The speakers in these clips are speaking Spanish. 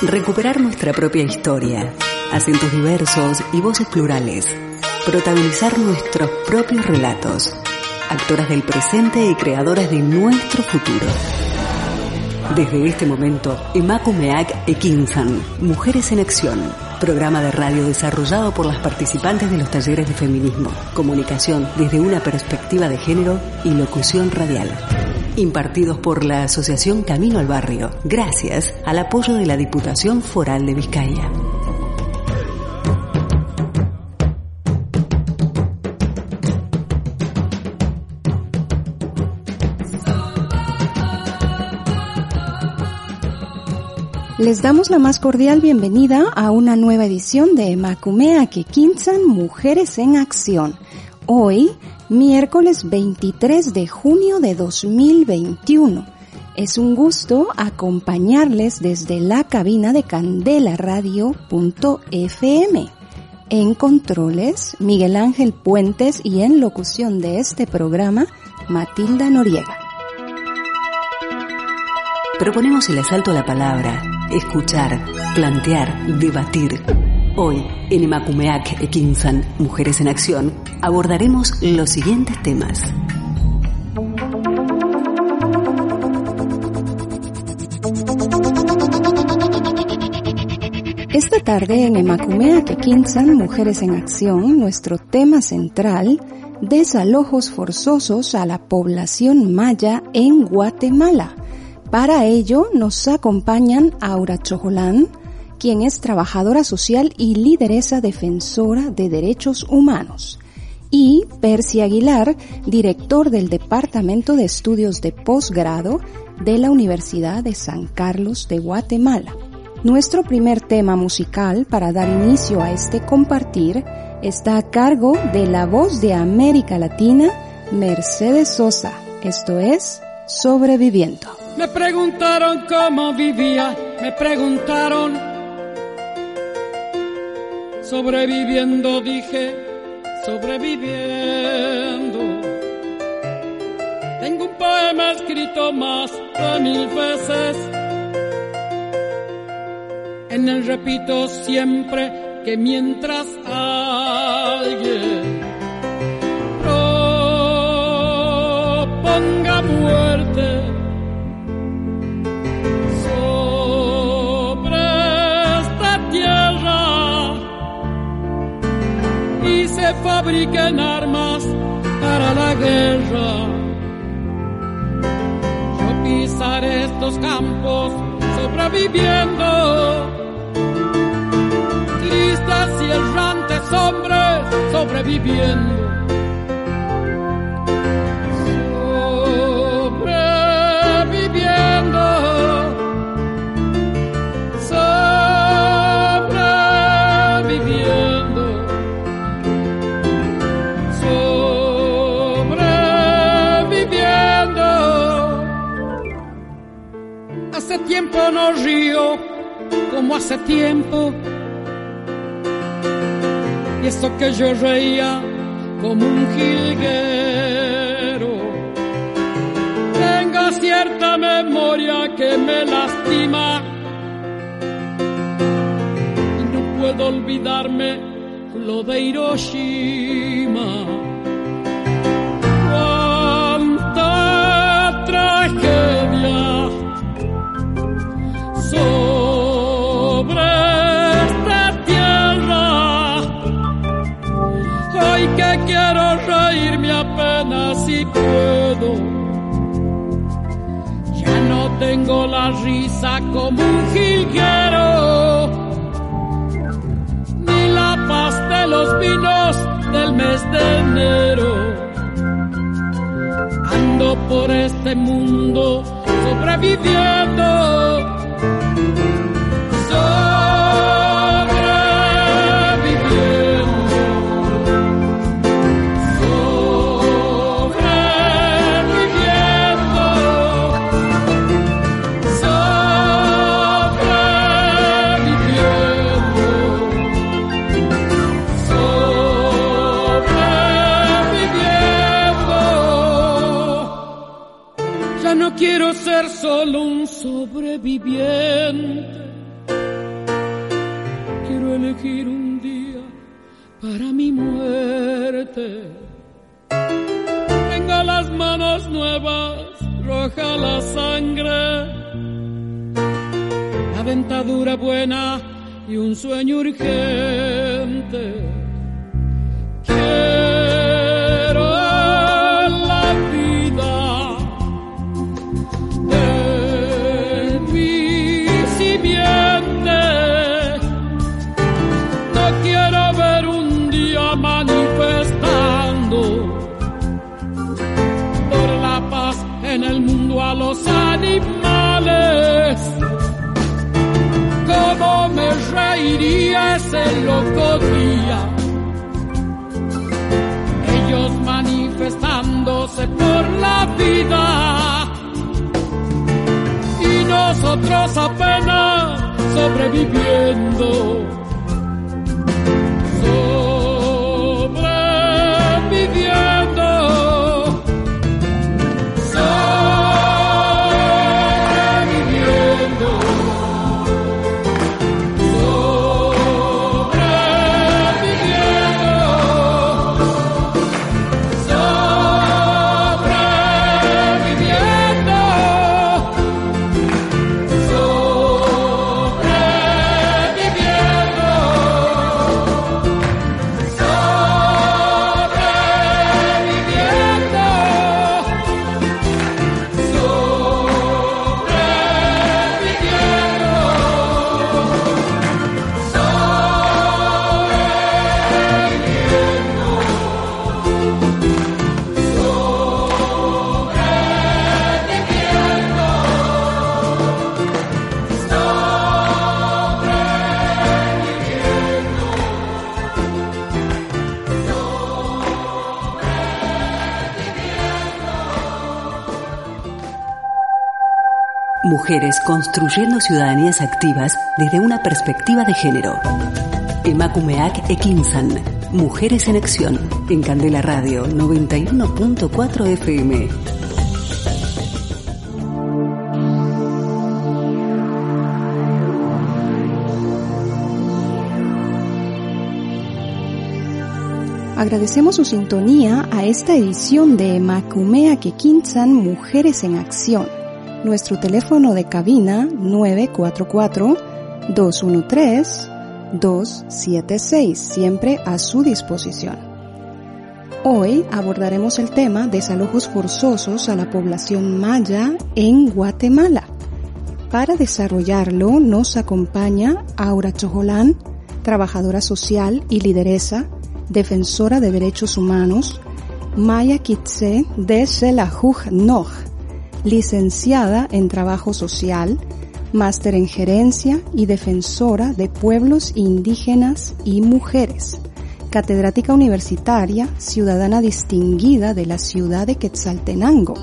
Recuperar nuestra propia historia, acentos diversos y voces plurales. Protagonizar nuestros propios relatos. Actoras del presente y creadoras de nuestro futuro. Desde este momento, Emakumeak Ekintzan, Mujeres en Acción, programa de radio desarrollado por las participantes de los talleres de feminismo, comunicación desde una perspectiva de género y locución radial, impartidos por la Asociación Camino al Barrio, gracias al apoyo de la Diputación Foral de Vizcaya. Les damos la más cordial bienvenida a una nueva edición de Emakumeak Ekintzan, Mujeres en Acción. Hoy, miércoles 23 de junio de 2021. Es un gusto acompañarles desde la cabina de candelaradio.fm. En controles, Miguel Ángel Puentes, y en locución de este programa, Matilda Noriega. Proponemos el asalto a la palabra, escuchar, plantear, debatir. Hoy, en Emakumeak Ekintzan, Mujeres en Acción, abordaremos los siguientes temas. Esta tarde en Emakumeak Ekintzan, Mujeres en Acción, nuestro tema central: desalojos forzosos a la población maya en Guatemala. Para ello nos acompañan Aura Chojolán, quien es trabajadora social y lideresa defensora de derechos humanos, y Percy Aguilar, director del Departamento de Estudios de Posgrado de la Universidad de San Carlos de Guatemala. Nuestro primer tema musical para dar inicio a este compartir está a cargo de la voz de América Latina, Mercedes Sosa. Esto es Sobreviviendo. Me preguntaron cómo vivía, me preguntaron sobreviviendo, dije, sobreviviendo. Tengo un poema escrito más de 1000 veces. En él repito siempre que mientras alguien proponga muerte, fabriquen armas para la guerra, yo pisaré estos campos sobreviviendo. Tristes y errantes hombres sobreviviendo. Tiempo no río como hace tiempo, y eso que yo reía como un jilguero. Tengo cierta memoria que me lastima y no puedo olvidarme lo de Hiroshima. Cuánta tragedia sobre esta tierra. Hoy que quiero reírme apenas si puedo. Ya no tengo la risa como un jilguero, ni la paz de los vinos del mes de enero. Ando por este mundo sobreviviendo. Quiero ser solo un sobreviviente. elegir un día para mi muerte. Tengo las manos nuevas, roja la sangre, la dentadura buena y un sueño urgente. Quiero la vida de mi simiente. No quiero ver un día manifestando por la paz en el mundo a los animales. ¿Cómo me reiría ese loco día? Ellos manifestándose por la vida y nosotros apenas sobreviviendo, sobreviviendo, sobreviviendo. Mujeres construyendo ciudadanías activas desde una perspectiva de género. Emakumeak Ekintzan, Mujeres en Acción, en Candela Radio 91.4 FM. Agradecemos su sintonía a esta edición de Emakumeak Ekintzan, Mujeres en Acción. Nuestro teléfono de cabina 944-213-276, siempre a su disposición. Hoy abordaremos el tema desalojos forzosos a la población maya en Guatemala. Para desarrollarlo nos acompaña Aura Chojolán, trabajadora social y lideresa, defensora de derechos humanos, maya kitse de Selajuj Noj, licenciada en Trabajo Social, máster en Gerencia y defensora de pueblos indígenas y mujeres, catedrática universitaria, ciudadana distinguida de la ciudad de Quetzaltenango.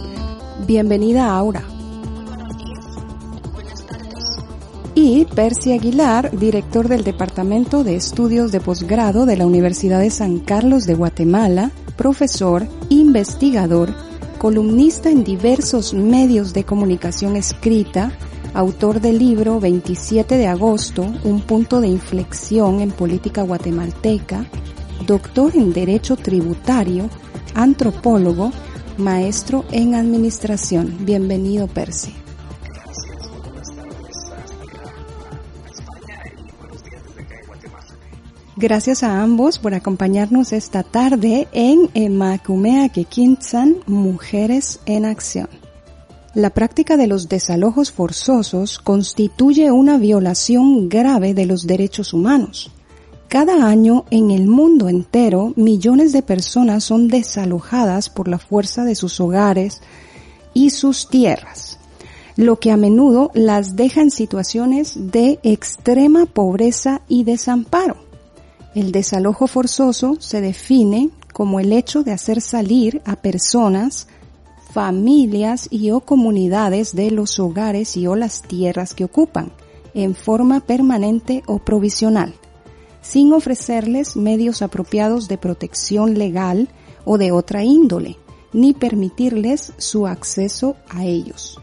Bienvenida, Aura. Buenos días. Buenas tardes. Y Percy Aguilar, director del Departamento de Estudios de Posgrado de la Universidad de San Carlos de Guatemala, profesor, investigador, columnista en diversos medios de comunicación escrita, autor del libro 27 de agosto, un punto de inflexión en política guatemalteca, doctor en Derecho Tributario, antropólogo, maestro en Administración. Bienvenido, Percy. Gracias, buenas tardes a España y buenos días desde acá en Guatemala. Gracias a ambos por acompañarnos esta tarde en Emakumeak Ekintzan, Mujeres en Acción. La práctica de los desalojos forzosos constituye una violación grave de los derechos humanos. Cada año en el mundo entero, millones de personas son desalojadas por la fuerza de sus hogares y sus tierras, lo que a menudo las deja en situaciones de extrema pobreza y desamparo. El desalojo forzoso se define como el hecho de hacer salir a personas, familias y o comunidades de los hogares y o las tierras que ocupan, en forma permanente o provisional, sin ofrecerles medios apropiados de protección legal o de otra índole, ni permitirles su acceso a ellos.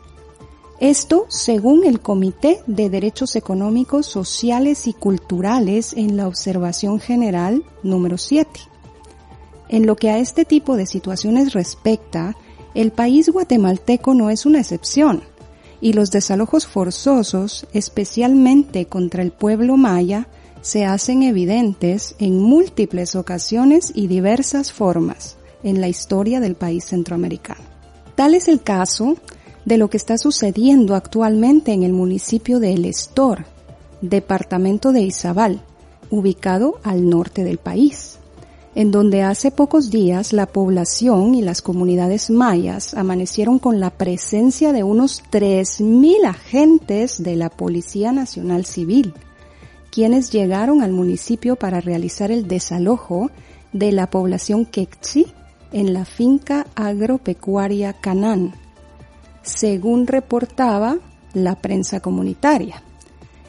Esto según el Comité de Derechos Económicos, Sociales y Culturales en la Observación General número 7. En lo que a este tipo de situaciones respecta, el país guatemalteco no es una excepción, y los desalojos forzosos, especialmente contra el pueblo maya, se hacen evidentes en múltiples ocasiones y diversas formas en la historia del país centroamericano. Tal es el caso de lo que está sucediendo actualmente en el municipio de El Estor, departamento de Izabal, ubicado al norte del país, en donde hace pocos días la población y las comunidades mayas amanecieron con la presencia de unos 3.000 agentes de la Policía Nacional Civil, quienes llegaron al municipio para realizar el desalojo de la población Kekchi en la finca agropecuaria Canán, según reportaba la prensa comunitaria.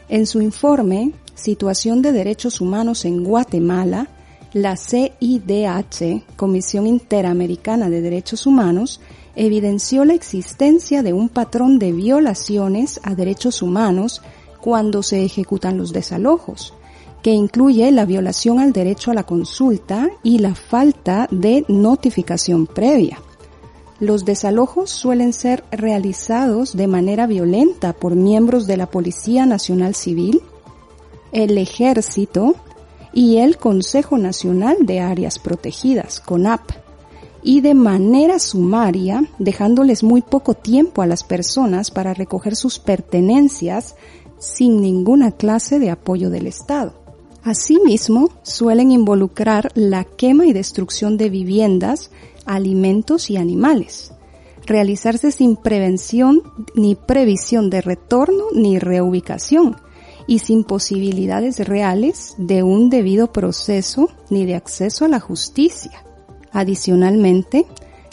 En su informe, Situación de Derechos Humanos en Guatemala, la CIDH, Comisión Interamericana de Derechos Humanos, evidenció la existencia de un patrón de violaciones a derechos humanos cuando se ejecutan los desalojos, que incluye la violación al derecho a la consulta y la falta de notificación previa. Los desalojos suelen ser realizados de manera violenta por miembros de la Policía Nacional Civil, el Ejército y el Consejo Nacional de Áreas Protegidas, CONAP, y de manera sumaria, dejándoles muy poco tiempo a las personas para recoger sus pertenencias sin ninguna clase de apoyo del Estado. Asimismo, suelen involucrar la quema y destrucción de viviendas, alimentos y animales, realizarse sin prevención ni previsión de retorno ni reubicación y sin posibilidades reales de un debido proceso ni de acceso a la justicia. Adicionalmente,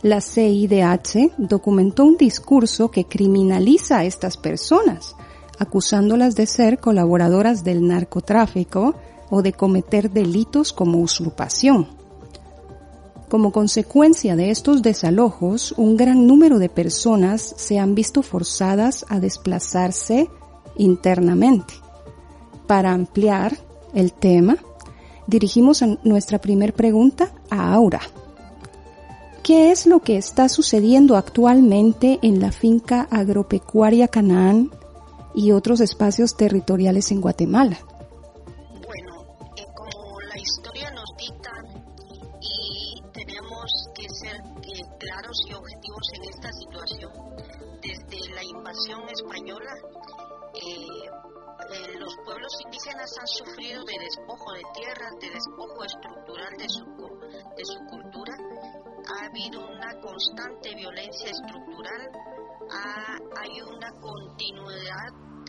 la CIDH documentó un discurso que criminaliza a estas personas, acusándolas de ser colaboradoras del narcotráfico o de cometer delitos como usurpación. Como consecuencia de estos desalojos, un gran número de personas se han visto forzadas a desplazarse internamente. Para ampliar el tema, dirigimos nuestra primera pregunta a Aura. ¿Qué es lo que está sucediendo actualmente en la finca agropecuaria Canán y otros espacios territoriales en Guatemala? Han sufrido de despojo de tierras, de despojo estructural de su cultura. Ha habido una constante violencia estructural, hay una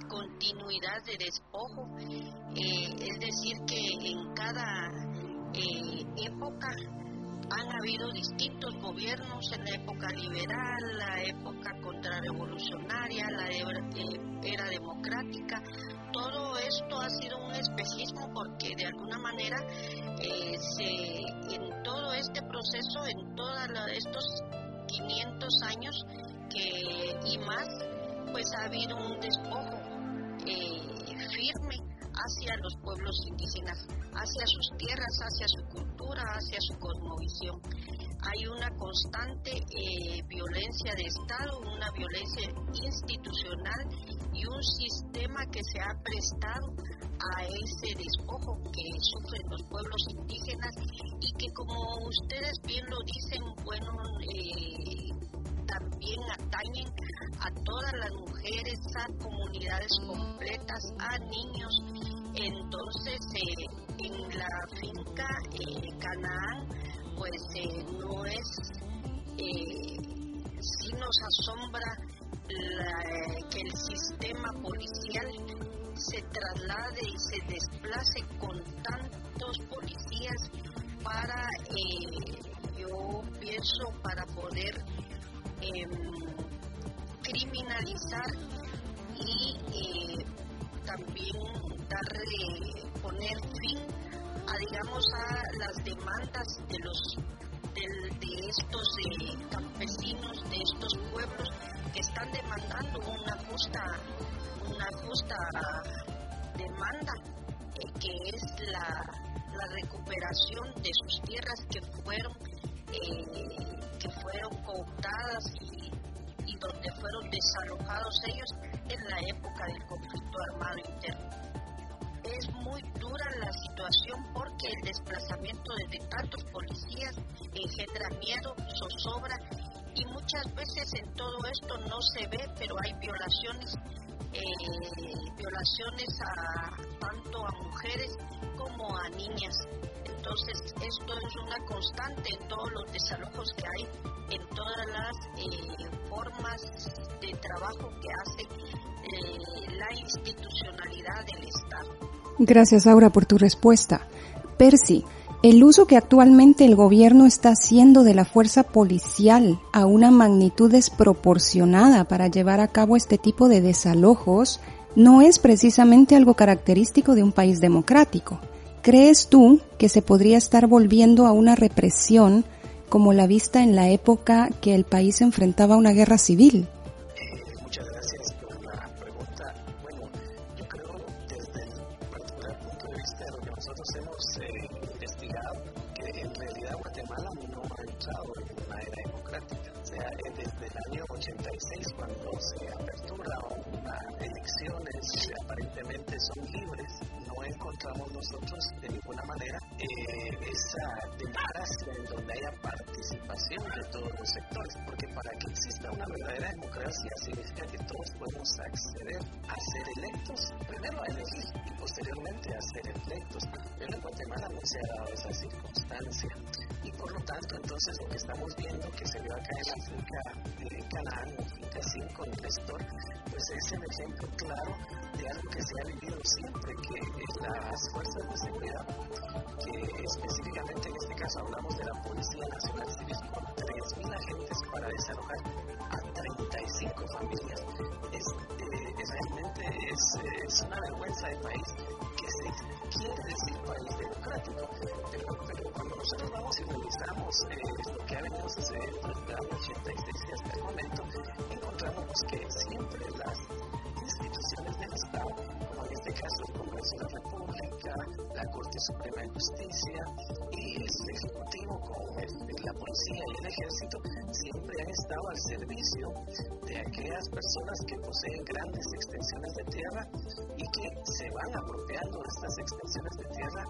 continuidad de despojo, es decir que en cada época han habido distintos gobiernos, en la época liberal, la época contrarrevolucionaria, la era democrática. Todo esto ha sido un espejismo porque de alguna manera en todo este proceso, en todos estos 500 años y más, pues ha habido un despojo firme hacia los pueblos indígenas, hacia sus tierras, hacia su cultura, hacia su cosmovisión. Hay una constante violencia de Estado, una violencia institucional y un sistema que se ha prestado a ese despojo que sufren los pueblos indígenas y que, como ustedes bien lo dicen, bueno, también atañen a todas las mujeres, a comunidades completas, a niños. Entonces, en la finca Canán, pues no es, sí nos asombra que el sistema policial se traslade y se desplace con tantos policías para, yo pienso, para poder criminalizar y también poner fin a las demandas de los de estos campesinos, de estos pueblos que están demandando una justa demanda, que es la recuperación de sus tierras que fueron cooptadas y donde fueron desalojados ellos en la época del conflicto armado interno. Es muy dura la situación porque el desplazamiento de tantos policías genera miedo, zozobra, y muchas veces en todo esto no se ve, pero hay violaciones tanto a mujeres como a niñas. Entonces esto es una constante en todos los desalojos que hay, en todas las formas de trabajo que hace la institucionalidad del Estado. Gracias, Aura, por tu respuesta. Percy, el uso que actualmente el gobierno está haciendo de la fuerza policial a una magnitud desproporcionada para llevar a cabo este tipo de desalojos no es precisamente algo característico de un país democrático. ¿Crees tú que se podría estar volviendo a una represión como la vista en la época que el país enfrentaba una guerra civil? Muchas gracias por la pregunta. Bueno, yo creo desde el particular punto de vista de lo que nosotros hemos investigado, que en realidad Guatemala no ha entrado en una era democrática. O sea, desde el año 86, cuando se apertura unas elecciones que aparentemente son libres, encontramos nosotros de ninguna manera esa democracia en donde haya participación de todos los sectores, porque para que exista una verdadera democracia significa que todos podemos acceder a ser electos, primero a elegir y posteriormente a ser electos. Pero en Guatemala no se ha dado esa circunstancia, y por lo tanto entonces lo que estamos viendo que se vio acá en la finca de Canán, en finca 5 del Estor, pues es el ejemplo claro de algo que se ha vivido siempre, que las fuerzas de seguridad, que específicamente en este caso hablamos de la Policía Nacional Civil, con 3.000 agentes para desalojar a 35 familias. Es realmente una vergüenza de país que se quiere decir país democrático, pero cuando nosotros vamos y revisamos lo que ha venido sucediendo desde el año 86 y hasta el momento, encontramos que siempre las instituciones del Estado, como en este caso el Congreso de la República, la Corte Suprema de Justicia y el Ejecutivo con la Policía y el Ejército, siempre han estado al servicio de aquellas personas que poseen grandes extensiones de tierra y que se van apropiando de estas extensiones de tierra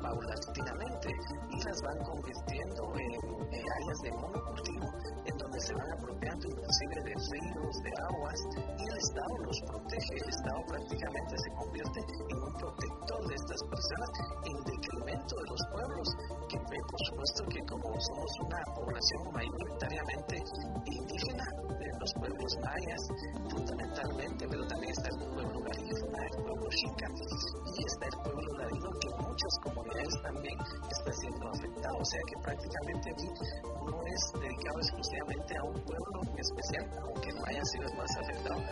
paulatinamente y las van convirtiendo en áreas de monocultivo, en donde se van apropiando inclusive de ríos, de aguas, y el Estado los protege. El Estado prácticamente se convierte en un protector de estas personas en detrimento de los pueblos, que por supuesto que como somos una población mayoritariamente indígena, los pueblos mayas fundamentalmente, pero también está el pueblo garífuna, el pueblo xica, y está el pueblo ladino, que muchas comunidades también está siendo afectado. O sea que prácticamente aquí no es dedicado exclusivamente a un pueblo especial, aunque el maya ha sido el más afectado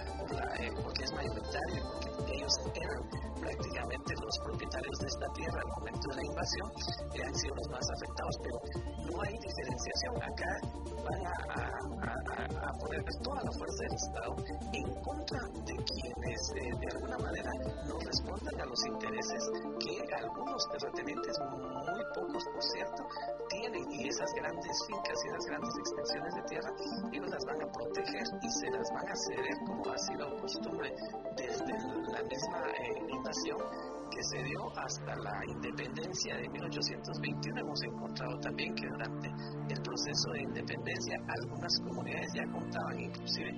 porque es mayoritario, porque ellos eran prácticamente los propietarios de esta tierra al momento de la invasión, han sido los más afectados, pero no hay diferenciación. Acá van a poner toda la fuerza del Estado en contra de quienes de alguna manera no respondan a los intereses que algunos terratenientes, muy pocos por cierto, tienen, y esas grandes fincas y esas grandes extensiones de tierra ellos las van a proteger y se las van a ceder, como ha sido costumbre desde la misma invasión que se dio hasta la independencia de 1821. Hemos encontrado también que durante el proceso de independencia algunas comunidades ya contaban inclusive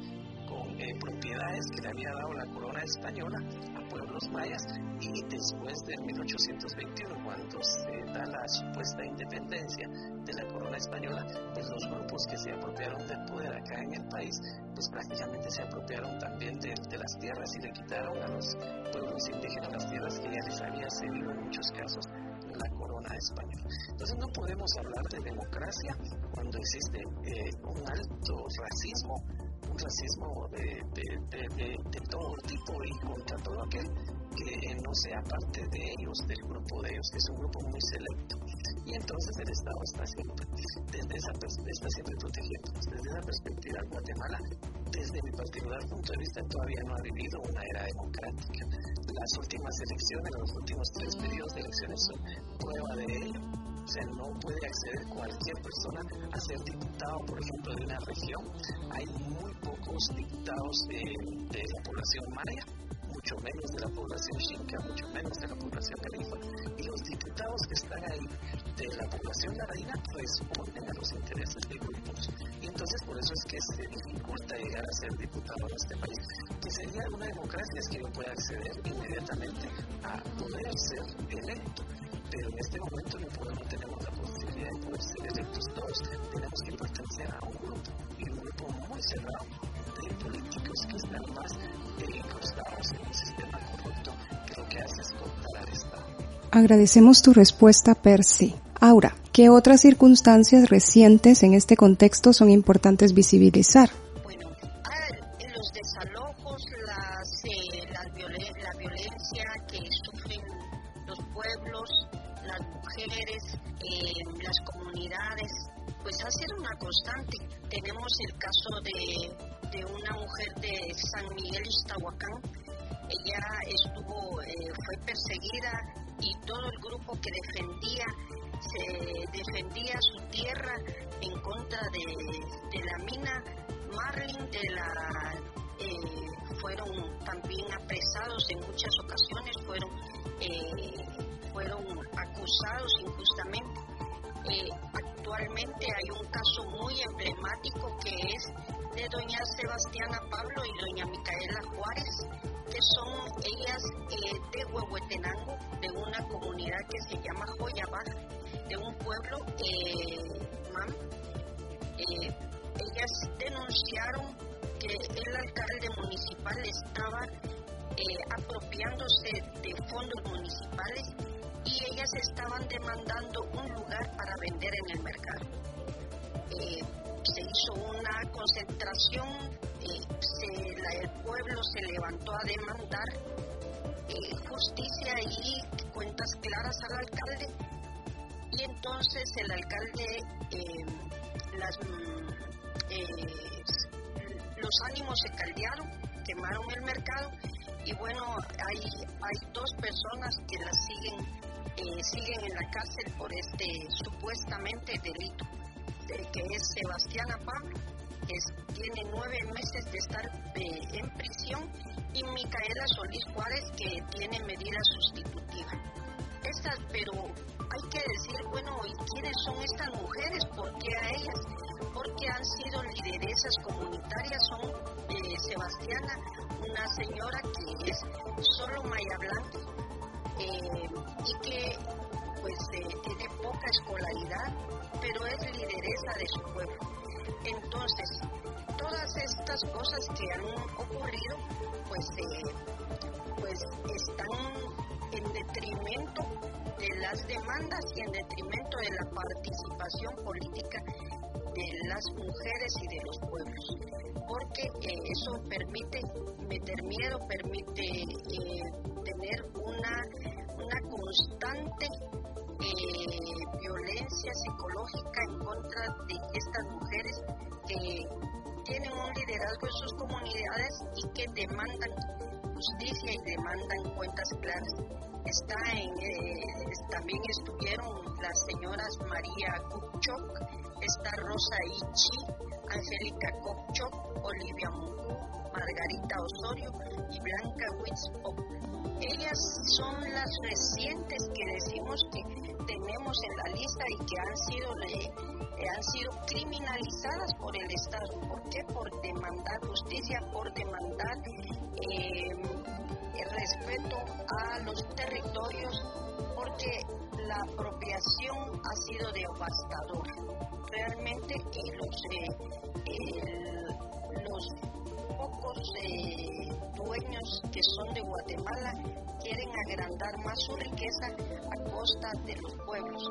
con propiedades que le había dado la corona española a pueblos mayas, y después del 1821, cuando se da la supuesta independencia de la corona española, pues los grupos que se apropiaron del poder acá en el país, pues prácticamente se apropiaron también de las tierras y le quitaron a los pueblos indígenas las tierras que ya les había cedido en muchos casos la corona española. Entonces no podemos hablar de democracia cuando existe un alto racismo, clasismo de todo tipo y contra todo aquel que no sea parte de ellos, del grupo de ellos, que es un grupo muy selecto. Y entonces el Estado está siempre, desde esa está siempre protegiendo. Desde esa perspectiva, Guatemala, desde mi particular punto de vista, todavía no ha vivido una era democrática. Las últimas elecciones, los últimos 3 periodos de elecciones son prueba de ello. O sea, no puede acceder cualquier persona a ser diputado, por ejemplo, de una región. Hay muy pocos diputados de la población maya, mucho menos de la población xinca, mucho menos de la población califa. Y los diputados que están ahí de la población ladina responden a los intereses de grupos. Y entonces por eso es que se dificulta llegar a ser diputado en este país. Que sería una democracia es que uno pueda acceder inmediatamente a poder ser electo. Pero en este momento no tenemos la posibilidad de poder ser electos todos. Tenemos que pertenecer a un grupo, y un grupo muy cerrado de políticos que están más incrustados en un sistema corrupto que lo que hace es cortar al Estado. Agradecemos tu respuesta, Percy. Aura, ¿qué otras circunstancias recientes en este contexto son importantes visibilizar? Bueno, los desalojos, la violencia que sufren los pueblos, las mujeres, las comunidades, pues ha sido una constante. Tenemos el caso de una mujer de San Miguel Iztahuacán. Ella fue perseguida y todo el grupo que defendía su tierra en contra de la mina Marlin, fueron también apresados en muchas ocasiones, fueron acusados injustamente. Actualmente hay un caso muy emblemático que es de doña Sebastiana Pablo y doña Micaela Juárez, que son ellas de Huehuetenango, de una comunidad que se llama Joyabaj, de un pueblo MAM. Ellas denunciaron que el alcalde municipal estaba apropiándose de fondos municipales, y ellas estaban demandando un lugar para vender en el mercado. Se hizo una concentración, el pueblo se levantó a demandar justicia y cuentas claras al alcalde, y entonces el alcalde, los ánimos se caldearon, quemaron el mercado, y bueno, hay 2 personas que las siguen en la cárcel por este supuestamente delito, que es Sebastiana Pablo, que tiene 9 meses de estar en prisión, y Micaela Solís Juárez, que tiene medida sustitutiva. Pero hay que decir, bueno, ¿y quiénes son estas mujeres? ¿Por qué a ellas? Porque han sido lideresas comunitarias. Son Sebastiana, una señora que es solo maya blanca, y que tiene poca escolaridad, pero es lideresa de su pueblo. Entonces, todas estas cosas que han ocurrido, están en detrimento de las demandas y en detrimento de la participación política de las mujeres y de los pueblos, porque eso permite meter miedo, permite tener una constante violencia psicológica en contra de estas mujeres que tienen un liderazgo en sus comunidades y que demandan justicia y demandan cuentas claras. También estuvieron las señoras María Kukchok, está Rosa Ichi, Angélica Kukchok, Olivia Mugu, Margarita Osorio y Blanca Huitzop. Ellas son las recientes que decimos que tenemos en la lista y que han sido criminalizadas por el Estado. ¿Por qué? Por demandar justicia, por demandar el respeto a los territorios, porque la apropiación ha sido devastadora. Realmente los pocos dueños que son de Guatemala quieren agrandar más su riqueza a costa de los pueblos,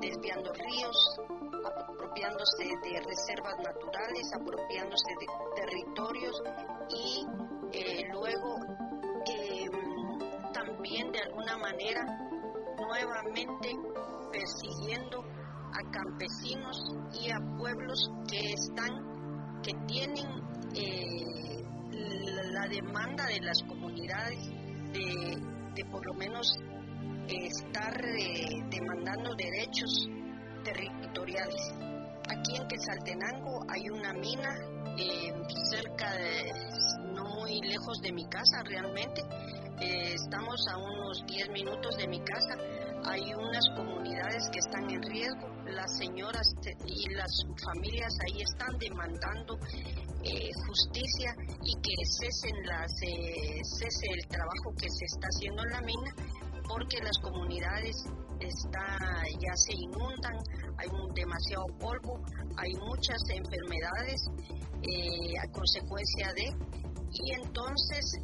desviando ríos, apropiando apropiándose de reservas naturales, apropiándose de territorios y luego también de alguna manera nuevamente persiguiendo a campesinos y a pueblos que tienen la demanda de las comunidades de por lo menos estar demandando derechos territoriales. Aquí en Quetzaltenango hay una mina cerca de, no muy lejos de mi casa realmente, estamos a unos 10 minutos de mi casa. Hay unas comunidades que están en riesgo, las señoras y las familias ahí están demandando justicia y que cese el trabajo que se está haciendo en la mina, porque las comunidades ya se inundan, hay demasiado polvo, hay muchas enfermedades a consecuencia de, y entonces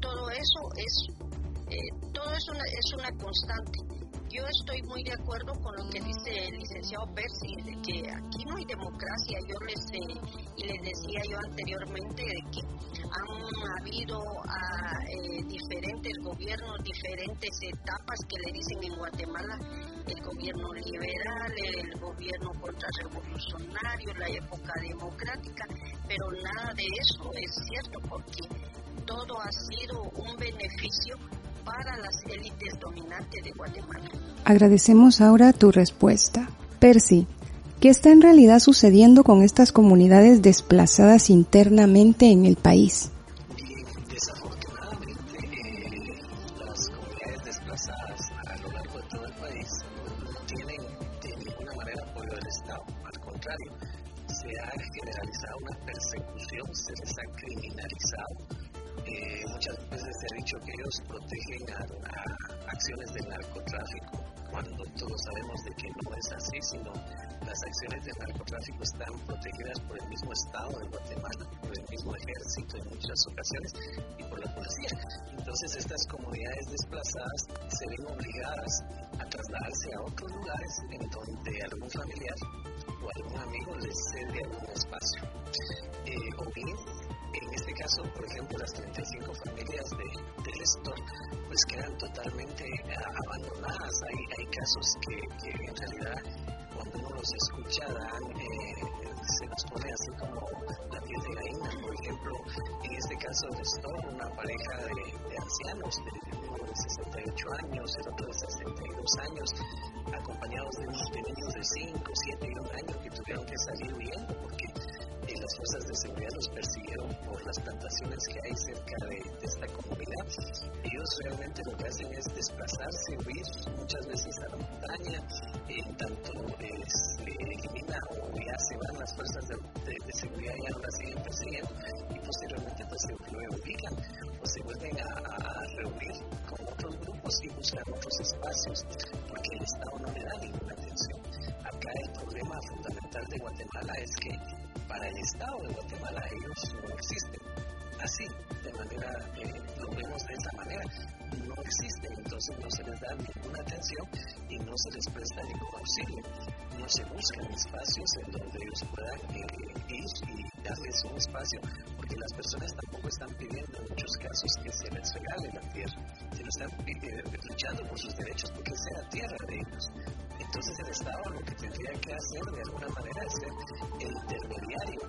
todo eso es una constante. Yo estoy muy de acuerdo con lo que dice el licenciado Percy, de que aquí no hay democracia. Yo les decía yo anteriormente de que han habido diferentes gobiernos, diferentes etapas que le dicen en Guatemala, el gobierno liberal, el gobierno contrarrevolucionario, la época democrática, pero nada de eso es cierto, porque todo ha sido un beneficio para las élites dominantes de Guatemala. Agradecemos ahora tu respuesta. Percy, ¿qué está en realidad sucediendo con estas comunidades desplazadas internamente en el país? Desafortunadamente, las comunidades desplazadas a lo largo de todo el país no tienen de ninguna manera apoyo del Estado. Al contrario, se ha generalizado una persecución, se les ha criminalizado. Muchas veces se ha dicho que ellos protegen a acciones del narcotráfico, cuando todos sabemos de que no es así, sino las acciones del narcotráfico están protegidas por el mismo Estado de Guatemala, por el mismo ejército en muchas ocasiones y por la policía. Entonces estas comunidades desplazadas se ven obligadas a trasladarse a otros lugares en donde algún familiar o algún amigo les cede algún espacio. O bien, en este caso, por ejemplo, las 35 familias del Estor pues quedan totalmente abandonadas. Hay casos que en realidad cuando uno los escucha se nos pone así como la piel de gallina. Por ejemplo, en este caso del Estor, una pareja de ancianos, uno de 68 años, el otro de 62 años, acompañados de unos niños de 5, 7 y 1 año que tuvieron que salir huyendo porque las fuerzas de seguridad los persiguieron por las plantaciones que hay cerca de esta comunidad. Ellos realmente lo que hacen es desplazarse, huir muchas veces a la montaña, tanto se elimina o ya se van las fuerzas de seguridad y ahora siguen persiguiendo y posteriormente pues se reubican o se vuelven a reunir con otros grupos y buscar otros espacios porque el Estado no le da ninguna atención. Acá el problema fundamental de Guatemala es que para el Estado de Guatemala ellos no existen, así, de manera, lo vemos de esa manera, no existen, entonces no se les da ninguna atención y no se les presta ningún auxilio, no se buscan espacios en donde ellos puedan ir y darles un espacio, porque las personas tampoco están pidiendo en muchos casos que se les regale la tierra, se lo están luchando por sus derechos porque es la tierra de ellos. Entonces el Estado lo que tendría que hacer de alguna manera es ser el intermediario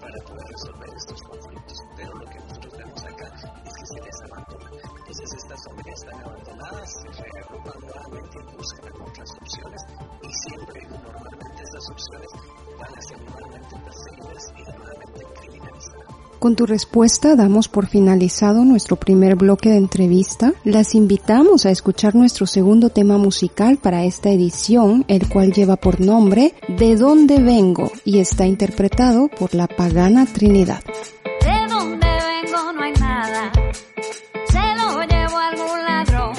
para poder resolver estos conflictos, pero lo que nosotros vemos acá es que se les abandona. Entonces estas familias están abandonadas, se reagrupan nuevamente y buscan otras opciones y siempre normalmente esas opciones van a ser nuevamente perseguidas y nuevamente criminalizadas. Con tu respuesta damos por finalizado nuestro primer bloque de entrevista. Las invitamos a escuchar nuestro segundo tema musical para esta edición, el cual lleva por nombre ¿De dónde vengo? Y está interpretado por la Pagana Trinidad. De dónde vengo no hay nada, se lo llevo a algún ladrón,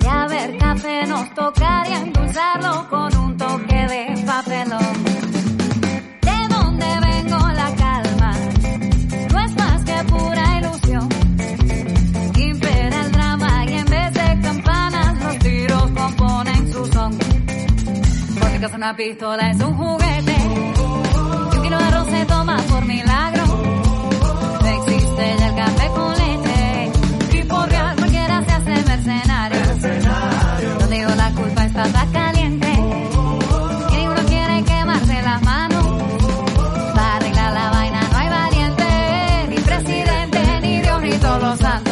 y a ver café nos tocaría endulzarlo con un toque de papelón. Because una pistola es un juguete. Yo quiero arroz se toma por milagro. No existe ya el café con leche. Tipo real, cualquiera se hace mercenario. No digo la culpa está tan caliente. Que uno quiere quemarse las manos. Para arreglar la vaina no hay valiente. Ni presidente, ni Dios, ni todos los santos.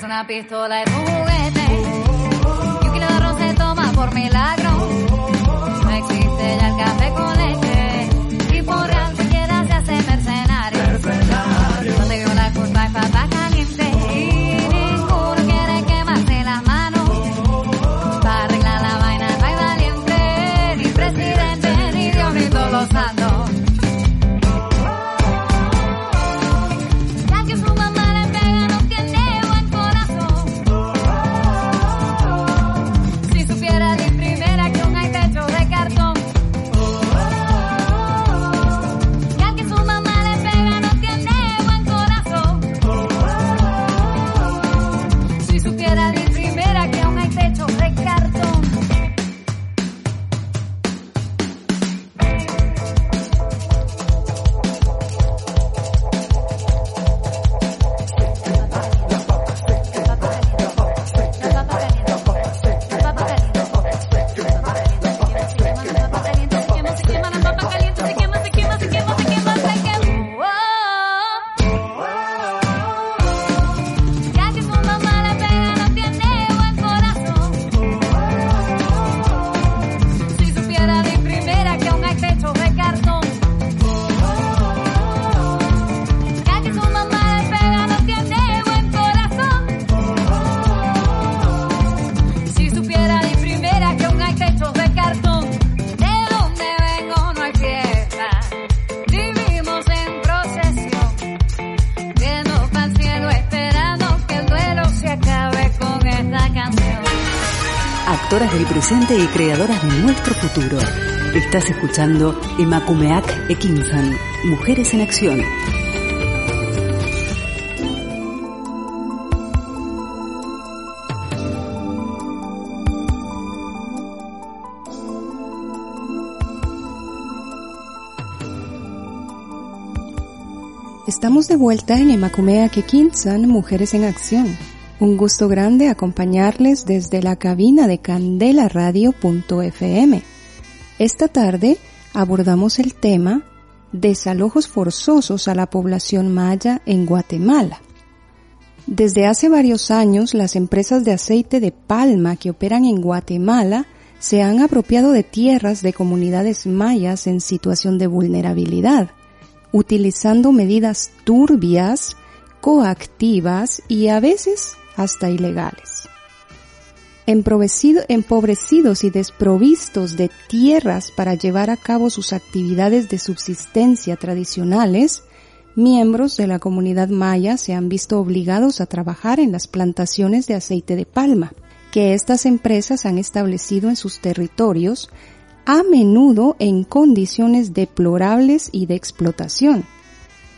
Una pistola es un juguete. Y un kilo de arroz se toma por milagro. No existe ya el café con leche. Y por real cualquiera se hace mercenario. No te dio la culpa es papa caliente. Y ninguno quiere quemarse las manos. Para arreglar la vaina no hay valiente. Ni presidente, ni Dios, ni todos los santos. Del presente y creadoras de nuestro futuro. Estás escuchando Emakumeak Ekintzan, Mujeres en Acción. Estamos de vuelta en Emakumeak Ekintzan, Mujeres en Acción. Un gusto grande acompañarles desde la cabina de candelaradio.fm. Esta tarde abordamos el tema desalojos forzosos a la población maya en Guatemala. Desde hace varios años, las empresas de aceite de palma que operan en Guatemala se han apropiado de tierras de comunidades mayas en situación de vulnerabilidad, utilizando medidas turbias, coactivas y a veces hasta ilegales. Empobrecidos y desprovistos de tierras para llevar a cabo sus actividades de subsistencia tradicionales, miembros de la comunidad maya se han visto obligados a trabajar en las plantaciones de aceite de palma que estas empresas han establecido en sus territorios, a menudo en condiciones deplorables y de explotación.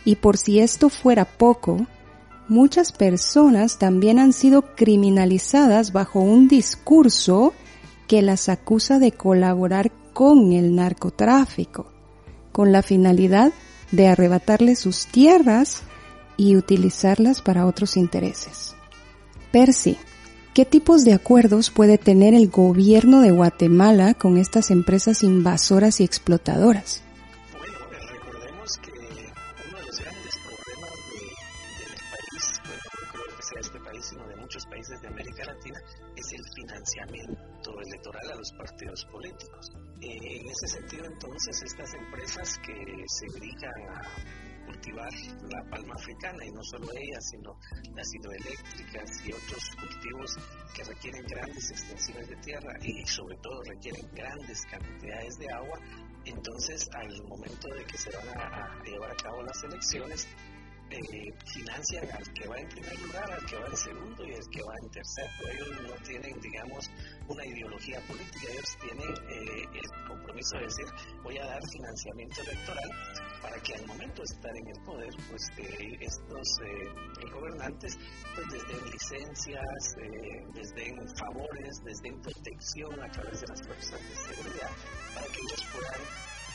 Y por si esto fuera poco, muchas personas también han sido criminalizadas bajo un discurso que las acusa de colaborar con el narcotráfico, con la finalidad de arrebatarles sus tierras y utilizarlas para otros intereses. Percy, ¿qué tipos de acuerdos puede tener el gobierno de Guatemala con estas empresas invasoras y explotadoras? Electoral a los partidos políticos. En ese sentido, entonces, estas empresas que se dedican a cultivar la palma africana, y no solo ella, sino las hidroeléctricas y otros cultivos que requieren grandes extensiones de tierra y sobre todo requieren grandes cantidades de agua. Entonces, al momento de que se van a llevar a cabo las elecciones, financian al que va en primer lugar, al que va en segundo y al que va en tercero. Ellos no tienen, digamos, una ideología política, ellos tienen el compromiso de decir, voy a dar financiamiento electoral para que al momento de estar en el poder, pues estos gobernantes pues les den licencias, les den favores, les den protección a través de las fuerzas de seguridad, para que ellos puedan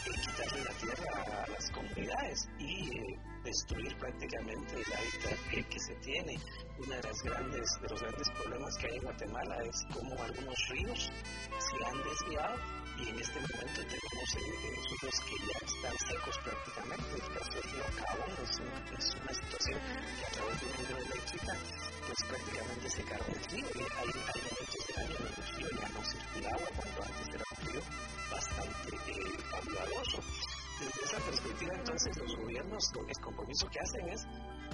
quitarle la tierra a las comunidades y destruir prácticamente el hábitat que se tiene. Uno de los grandes problemas que hay en Guatemala es cómo algunos ríos se han desviado y en este momento tenemos ríos que ya están secos prácticamente. El caso del río Cabón es una situación que a través de una hidroeléctrica pues prácticamente secaron el río, y hay momentos del año en el río ya no circulaba cuando antes era un río bastante caudaloso. Desde esa perspectiva, entonces, los gobiernos, el compromiso que hacen es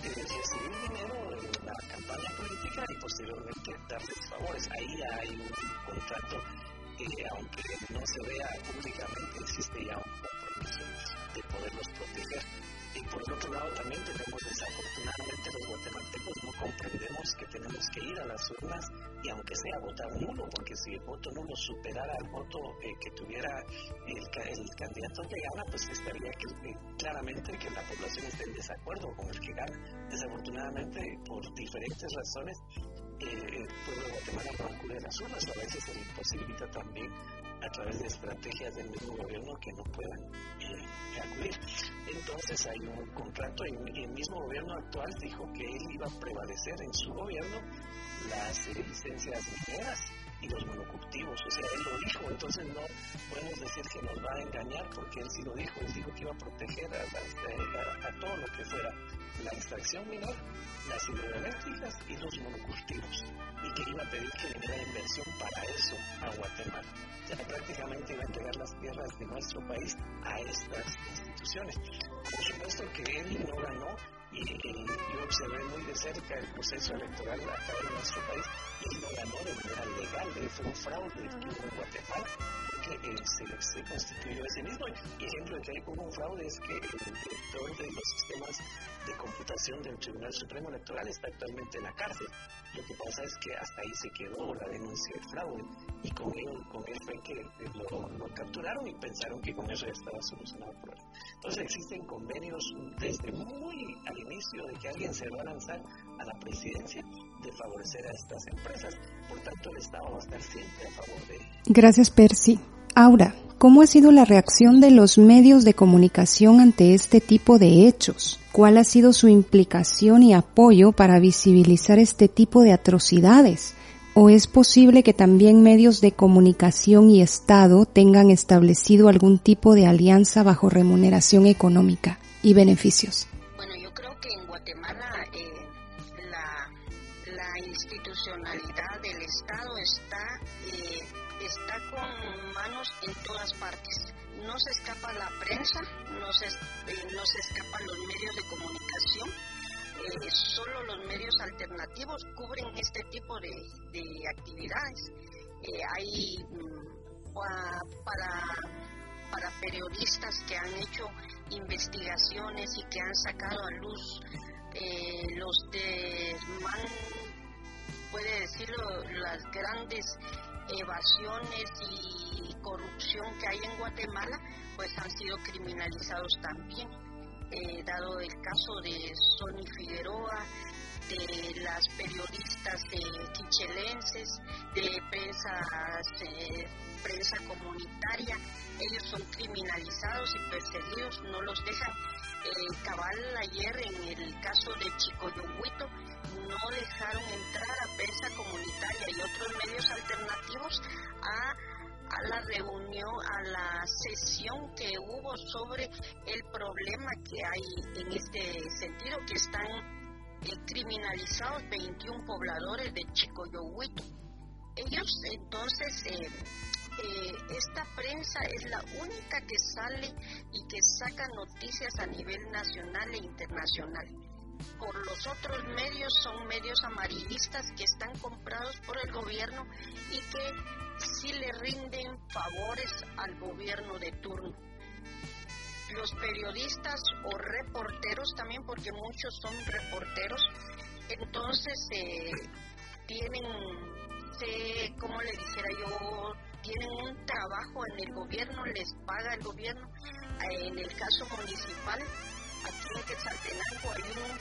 recibir dinero en la campaña política y posteriormente darles favores. Ahí ya hay un contrato que, aunque no se vea públicamente, existe ya un compromiso de poderlos proteger. Y por el otro lado también tenemos, desafortunadamente, los guatemaltecos no comprendemos que tenemos que ir a las urnas y aunque sea votar nulo, porque si el voto nulo superara el voto que tuviera el candidato que gana, pues estaría claramente que la población esté en desacuerdo con el que gana. Desafortunadamente, por diferentes razones, el pueblo de Guatemala no acude a las urnas, a veces se le imposibilita también a través de estrategias del mismo gobierno que no puedan acudir. Entonces hay un contrato y el mismo gobierno actual dijo que él iba a prevalecer en su gobierno las licencias mineras y los monocultivos, o sea, él lo dijo, entonces no podemos decir que nos va a engañar porque él sí lo dijo, él dijo que iba a proteger a todo lo que fuera la extracción minera, las hidroeléctricas y los monocultivos, y que iba a pedir que viniera inversión para eso a Guatemala. Ya prácticamente iba a entregar las tierras de nuestro país a estas instituciones. Por supuesto que él no ganó, y yo observé muy de cerca el proceso electoral acá en nuestro país, y él no ganó de manera legal, fue un fraude en Guatemala, porque se constituyó ese mismo. Y ejemplo de que hay como un fraude es que el director de los sistemas de computación del Tribunal Supremo Electoral está actualmente en la cárcel. Lo que pasa es que hasta ahí se quedó la denuncia de fraude, y con él fue que lo capturaron y pensaron que con eso ya estaba solucionado el problema. Entonces existen convenios desde muy al inicio de que alguien se va a lanzar a la presidencia de favorecer a estas empresas, por tanto el Estado va a estar siempre a favor de ello. Gracias, Percy. Aura, ¿cómo ha sido la reacción de los medios de comunicación ante este tipo de hechos? ¿Cuál ha sido su implicación y apoyo para visibilizar este tipo de atrocidades? ¿O es posible que también medios de comunicación y Estado tengan establecido algún tipo de alianza bajo remuneración económica y beneficios? Bueno, yo creo que en Guatemala la institucionalidad del Estado está con manos en todas partes. No se escapa la prensa, no se escapan los medios de comunicación. Solo los medios alternativos cubren este tipo de actividades. Hay para periodistas que han hecho investigaciones y que han sacado a luz los de MAM, puede decirlo, las grandes evasiones y corrupción que hay en Guatemala, pues han sido criminalizados también. Dado el caso de Sony Figueroa, de las periodistas quichelenses, de prensa comunitaria, ellos son criminalizados y perseguidos, no los dejan. Cabal ayer en el caso de Chicoyoguito, no dejaron entrar a prensa comunitaria y otros medios alternativos a la reunión, a la sesión que hubo sobre el problema que hay en este sentido, que están criminalizados 21 pobladores de Chicoyoguito. Ellos entonces esta prensa es la única que sale y que saca noticias a nivel nacional e internacional. Por los otros medios, son medios amarillistas que están comprados por el gobierno y que sí le rinden favores al gobierno de turno. Los periodistas o reporteros también, porque muchos son reporteros, entonces tienen un trabajo en el gobierno, les paga el gobierno. En el caso municipal, aquí en Quetzaltenango hay un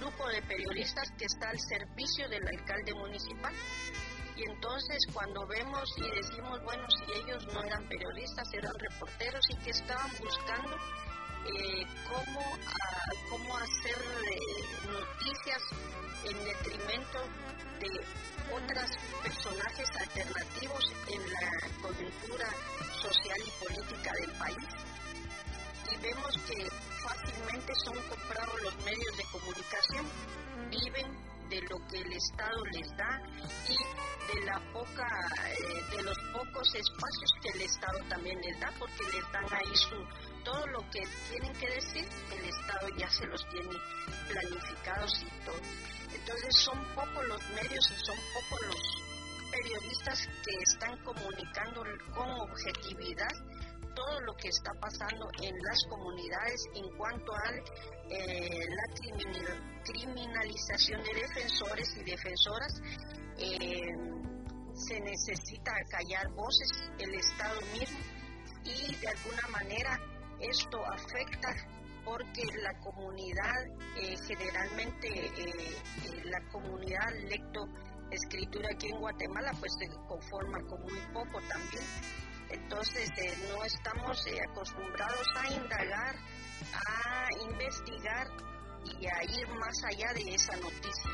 grupo de periodistas que está al servicio del alcalde municipal. Y entonces cuando vemos y decimos, bueno, si ellos no eran periodistas, eran reporteros y que estaban buscando cómo hacer noticias en detrimento de otros personajes alternativos en la coyuntura social y política del país. Y vemos que fácilmente son comprados los medios de comunicación, viven de lo que el Estado les da y de los pocos espacios que el Estado también les da, porque les dan ahí todo lo que tienen que decir, el Estado ya se los tiene planificados y todo. Entonces son pocos los medios y son pocos los periodistas que están comunicando con objetividad todo lo que está pasando en las comunidades en cuanto a la criminalización de defensores y defensoras. Se necesita callar voces, el Estado mismo, y de alguna manera esto afecta porque la comunidad, la comunidad lectoescritura aquí en Guatemala pues se conforma con muy poco también. Entonces no estamos acostumbrados a indagar, a investigar y a ir más allá de esa noticia.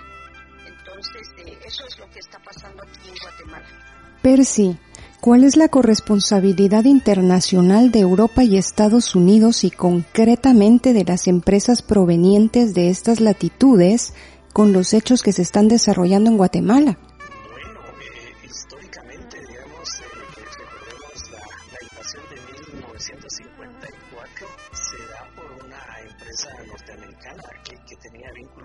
Entonces eso es lo que está pasando aquí en Guatemala. Percy, ¿cuál es la corresponsabilidad internacional de Europa y Estados Unidos y concretamente de las empresas provenientes de estas latitudes con los hechos que se están desarrollando en Guatemala?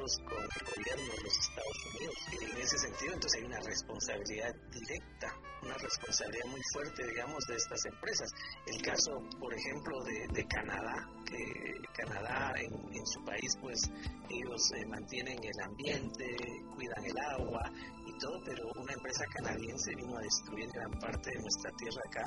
Con el gobierno de los Estados Unidos, y en ese sentido entonces hay una responsabilidad directa, una responsabilidad muy fuerte, digamos, de estas empresas. El caso, por ejemplo, de Canadá, que Canadá en su país pues ellos mantienen el ambiente, cuidan el agua y todo, pero una empresa canadiense vino a destruir gran parte de nuestra tierra acá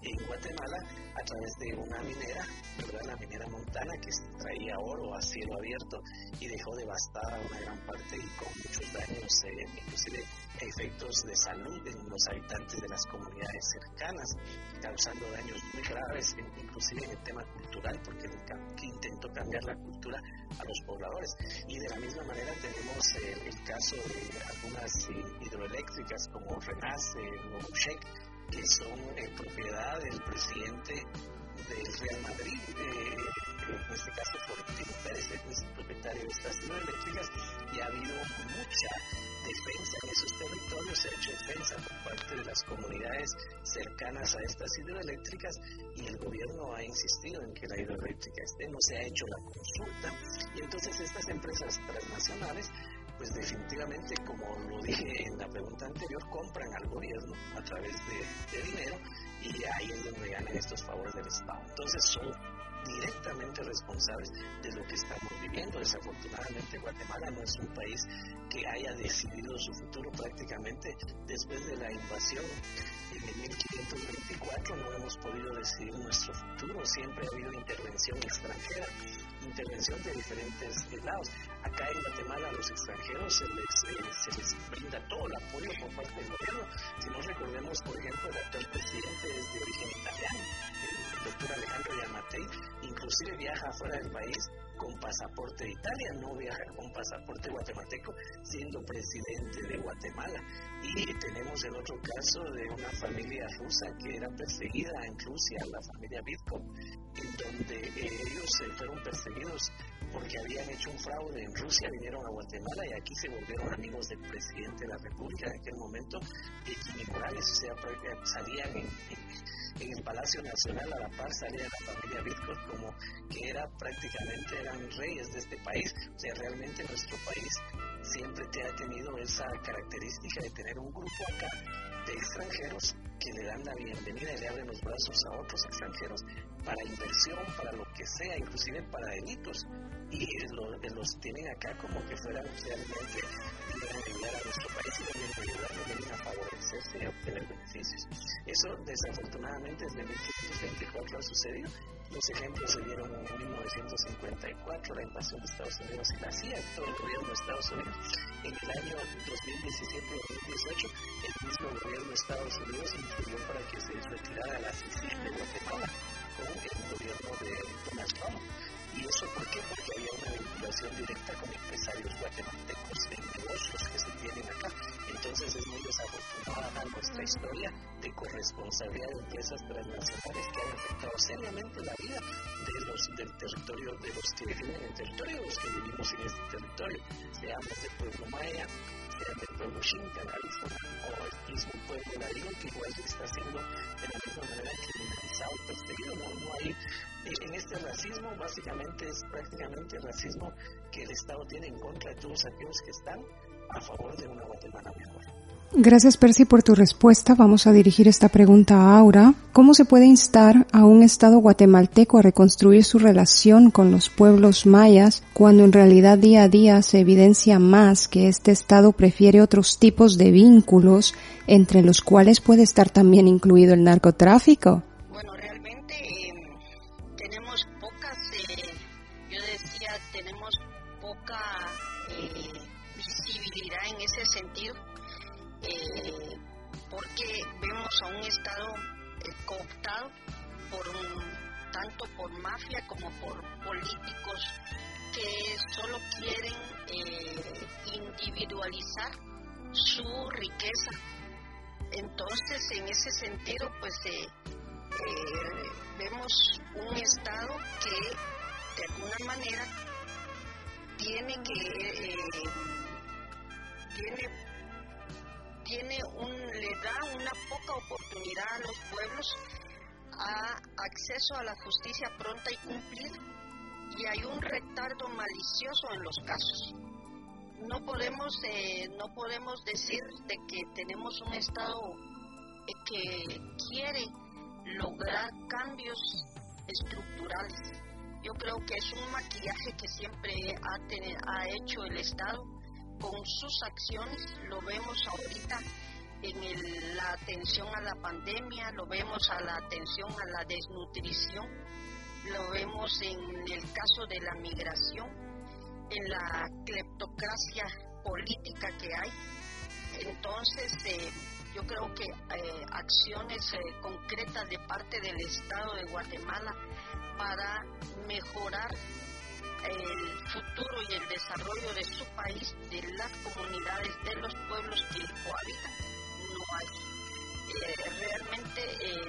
en Guatemala a través de una minera, ¿verdad? La minera Montana, que traía oro a cielo abierto y dejó devastada una gran parte y con muchos daños, inclusive efectos de salud en los habitantes de las comunidades cercanas, causando daños muy graves, inclusive en el tema cultural, porque intentó cambiar la cultura a los pobladores. Y de la misma manera tenemos el caso de algunas hidroeléctricas como Renace o Shek, que son propiedad del presidente del Real Madrid, en este caso Florentino Pérez, es el propietario de estas hidroeléctricas, y ha habido mucha defensa en esos territorios, se ha hecho defensa por parte de las comunidades cercanas a estas hidroeléctricas, y el gobierno ha insistido en que la hidroeléctrica esté, no se ha hecho la consulta, y entonces estas empresas transnacionales pues definitivamente, como lo dije en la pregunta anterior, compran al gobierno a través de dinero y ahí es donde ganan estos favores del Estado. Entonces son directamente responsables de lo que estamos viviendo. Desafortunadamente Guatemala no es un país que haya decidido su futuro prácticamente después de la invasión. En 1524 no hemos podido decidir nuestro futuro, siempre ha habido intervención extranjera, intervención de diferentes lados. Acá en Guatemala a los extranjeros se les brinda todo el apoyo por parte del gobierno. Si no recordemos, por ejemplo, el actual presidente es de origen italiano, el doctor Alejandro Yamatei, inclusive viaja fuera del país con pasaporte de Italia, no viaja con pasaporte guatemalteco, siendo presidente de Guatemala. Y tenemos el otro caso de una familia rusa que era perseguida en Rusia, la familia Vidkov, en donde ellos fueron perseguidos porque habían hecho un fraude en Rusia, vinieron a Guatemala y aquí se volvieron amigos del presidente de la República en aquel momento, de Jimmy Morales. O sea, salían en el Palacio Nacional, a la par salía la familia Bitcoin, como que era prácticamente eran reyes de este país. O sea, realmente nuestro país siempre ha tenido esa característica de tener un grupo acá de extranjeros que le dan la bienvenida y le abren los brazos a otros extranjeros para inversión, para lo que sea, inclusive para delitos, y los tienen acá como que fueran realmente, vienen a ayudar a nuestro país y vienen a ayudarnos, vienen a favorecerse y a obtener beneficios. Eso desafortunadamente desde 1924 ha sucedido. Los ejemplos se dieron en 1954, la invasión de Estados Unidos y la CIA, todo el gobierno de Estados Unidos. En el año 2017-2018, el mismo gobierno de Estados Unidos influyó para que se retirara la CIDH de Guatemala con el gobierno de Donald Trump. ¿Y eso por qué? Porque había una vinculación directa con empresarios guatemaltecos en negocios que se tienen acá. Entonces es muy desafortunada nuestra historia de corresponsabilidad de empresas transnacionales que han afectado seriamente la vida del territorio, de los que viven en el territorio, de los que vivimos en este territorio, seamos del pueblo maya, del pueblo xinca, o el mismo pueblo ladino, que igual está siendo de la misma manera criminalizado, perseguido. No hay en este racismo, básicamente es prácticamente el racismo que el Estado tiene en contra de todos aquellos que están a favor de una Guatemala mejor. Gracias, Percy, por tu respuesta. Vamos a dirigir esta pregunta a Aura. ¿Cómo se puede instar a un Estado guatemalteco a reconstruir su relación con los pueblos mayas cuando en realidad día a día se evidencia más que este Estado prefiere otros tipos de vínculos, entre los cuales puede estar también incluido el narcotráfico? Bueno, realmente tenemos pocas, yo decía, tenemos poca visibilidad en ese sentido. Porque vemos a un Estado cooptado tanto por mafia como por políticos que solo quieren individualizar su riqueza. Entonces, en ese sentido, pues vemos un Estado que de alguna manera le da una poca oportunidad a los pueblos a acceso a la justicia pronta y cumplida, y hay un retardo malicioso en los casos. No podemos decir de que tenemos un Estado que quiere lograr cambios estructurales. Yo creo que es un maquillaje que siempre ha hecho el Estado con sus acciones. Lo vemos ahorita en la atención a la pandemia, lo vemos a la atención a la desnutrición, lo vemos en el caso de la migración, en la cleptocracia política que hay. Entonces, yo creo que acciones concretas de parte del Estado de Guatemala para mejorar el futuro y el desarrollo de su país, de las comunidades, de los pueblos que cohabitan, no hay. Realmente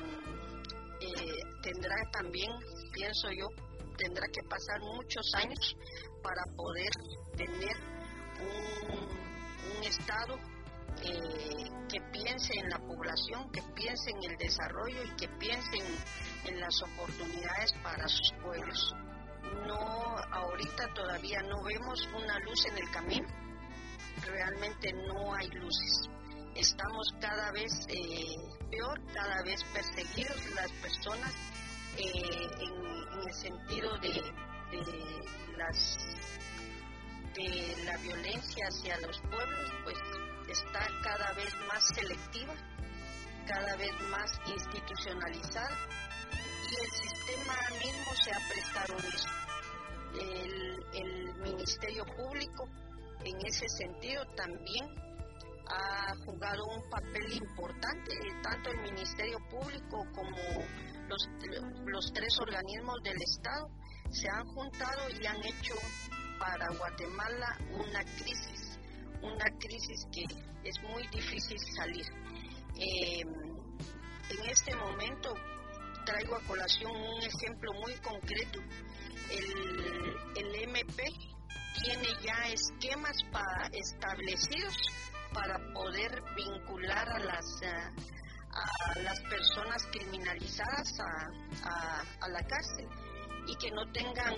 tendrá también, pienso yo, tendrá que pasar muchos años para poder tener un Estado que piense en la población, que piense en el desarrollo y que piense en las oportunidades para sus pueblos. No, ahorita todavía no vemos una luz en el camino, realmente no hay luces. Estamos cada vez peor, cada vez perseguidos las personas en el sentido de la violencia hacia los pueblos, pues está cada vez más selectiva, cada vez más institucionalizada, y el sistema mismo se ha prestado eso. El Ministerio Público en ese sentido también ha jugado un papel importante, tanto el Ministerio Público como los tres organismos del Estado se han juntado y han hecho para Guatemala una crisis que es muy difícil salir. En este momento traigo a colación un ejemplo muy concreto. El MP tiene ya esquemas establecidos para poder vincular a las personas criminalizadas a la cárcel y que no tengan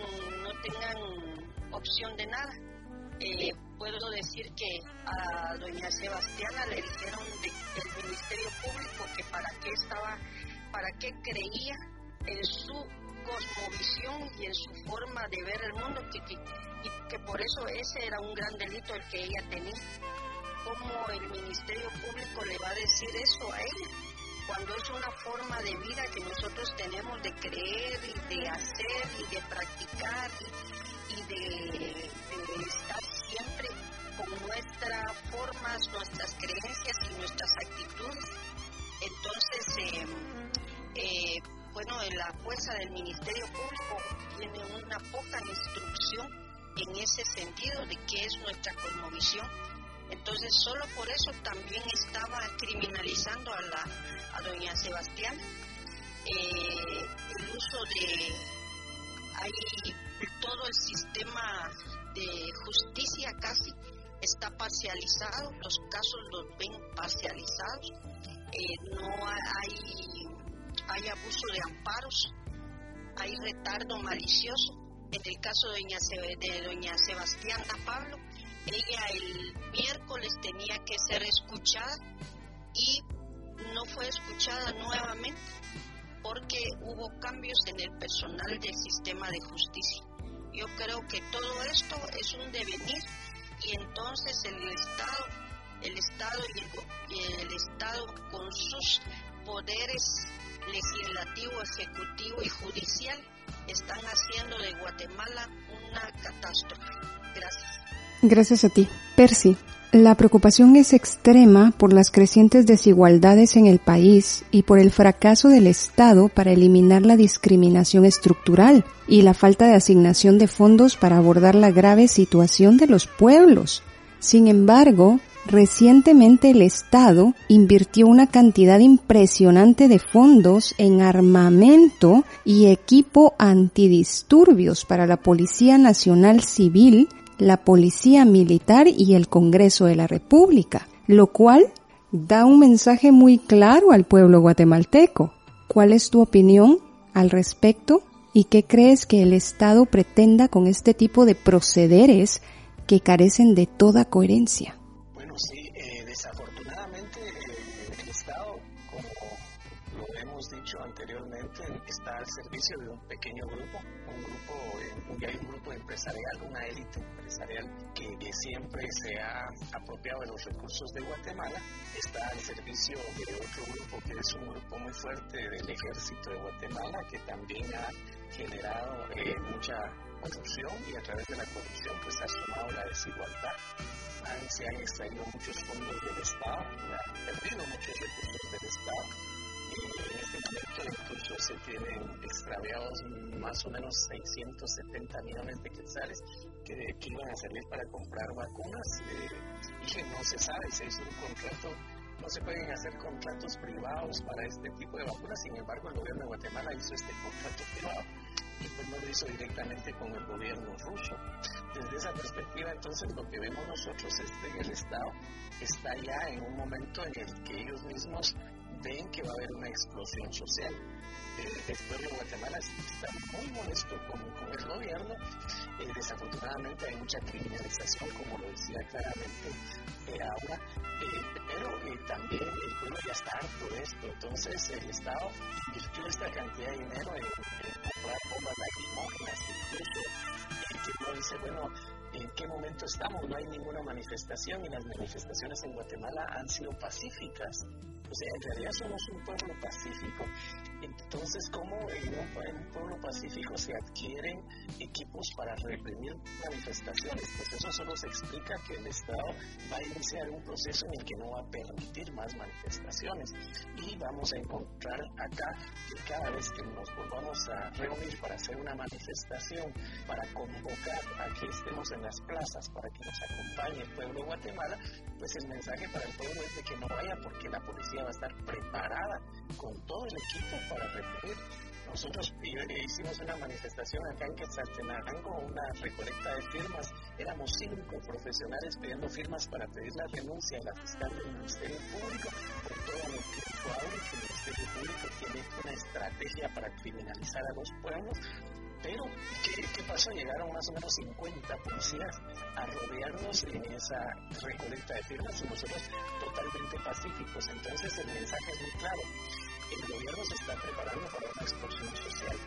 opción de nada. Puedo decir que a doña Sebastiana le dijeron del Ministerio Público que para qué creía en su cosmovisión y en su forma de ver el mundo, que por eso ese era un gran delito el que ella tenía. ¿Cómo el Ministerio Público le va a decir eso a ella? Cuando es una forma de vida que nosotros tenemos de creer y de hacer y de practicar y de estar siempre con nuestras formas, nuestras creencias y nuestras actitudes. Entonces, la fuerza del Ministerio Público tiene una poca instrucción en ese sentido de qué es nuestra cosmovisión. Entonces, solo por eso también estaba criminalizando a doña Sebastiana. El uso de... Hay todo el sistema de justicia casi está parcializado, los casos los ven parcializados, no hay abuso de amparos, hay retardo malicioso. En el caso de doña Sebastiana Pablo, ella el miércoles tenía que ser escuchada y no fue escuchada nuevamente porque hubo cambios en el personal del sistema de justicia. Yo creo que todo esto es un devenir y entonces el Estado con sus poderes legislativo, ejecutivo y judicial están haciendo de Guatemala una catástrofe. Gracias. Gracias a ti. Percy, la preocupación es extrema por las crecientes desigualdades en el país y por el fracaso del Estado para eliminar la discriminación estructural y la falta de asignación de fondos para abordar la grave situación de los pueblos. Sin embargo, recientemente el Estado invirtió una cantidad impresionante de fondos en armamento y equipo antidisturbios para la Policía Nacional Civil, la Policía Militar y el Congreso de la República, lo cual da un mensaje muy claro al pueblo guatemalteco. ¿Cuál es tu opinión al respecto y qué crees que el Estado pretenda con este tipo de procederes que carecen de toda coherencia? Bueno, sí, desafortunadamente el Estado, como lo hemos dicho anteriormente, está al servicio de un pequeño grupo, un grupo empresarial, una élite empresarial que siempre se ha apropiado de los recursos de Guatemala, está al servicio de otro grupo que es un grupo muy fuerte del ejército de Guatemala, que también ha generado mucha corrupción y a través de la corrupción pues ha sumado la desigualdad. Se han extraído muchos fondos del Estado, han perdido muchos recursos del Estado. En este momento incluso se tienen extraviados más o menos 670 millones de quetzales que iban a servir para comprar vacunas y que no se sabe, se hizo un contrato, no se pueden hacer contratos privados para este tipo de vacunas, sin embargo el gobierno de Guatemala hizo este contrato privado y pues no lo hizo directamente con el gobierno ruso. Desde esa perspectiva entonces lo que vemos nosotros es que el Estado está ya en un momento en el que ellos mismos ven que va a haber una explosión social. El pueblo de Guatemala está muy molesto con el gobierno. Desafortunadamente hay mucha criminalización, como lo decía claramente Aura, pero también el pueblo ya está harto de esto. Entonces el Estado invirtió esta cantidad de dinero en comprar bombas lacrimógenas, incluso que uno dice, bueno, ¿en qué momento estamos? No hay ninguna manifestación y las manifestaciones en Guatemala han sido pacíficas. O sea, en realidad somos un pueblo pacífico. Entonces, ¿cómo en un pueblo pacífico se adquieren equipos para reprimir manifestaciones? Pues eso solo se explica que el Estado va a iniciar un proceso en el que no va a permitir más manifestaciones. Y vamos a encontrar acá que cada vez que nos volvamos a reunir para hacer una manifestación, para convocar a que estemos en las plazas, para que nos acompañe el pueblo de Guatemala, pues el mensaje para el pueblo es de que no vaya porque la policía va a estar preparada con todo el equipo para reprimir. nosotros hicimos una manifestación acá en Quetzaltenango, una recolecta de firmas. Éramos 5 profesionales pidiendo firmas para pedir la renuncia de la fiscal del Ministerio Público por todo lo que fue ahora, que el Ministerio Público tiene una estrategia para criminalizar a los pueblos. Pero, ¿qué pasó? Llegaron más o menos 50 policías a rodearnos en esa recolecta de firmas y nosotros totalmente pacíficos. Entonces, el mensaje es muy claro. El gobierno se está preparando para una explosión social.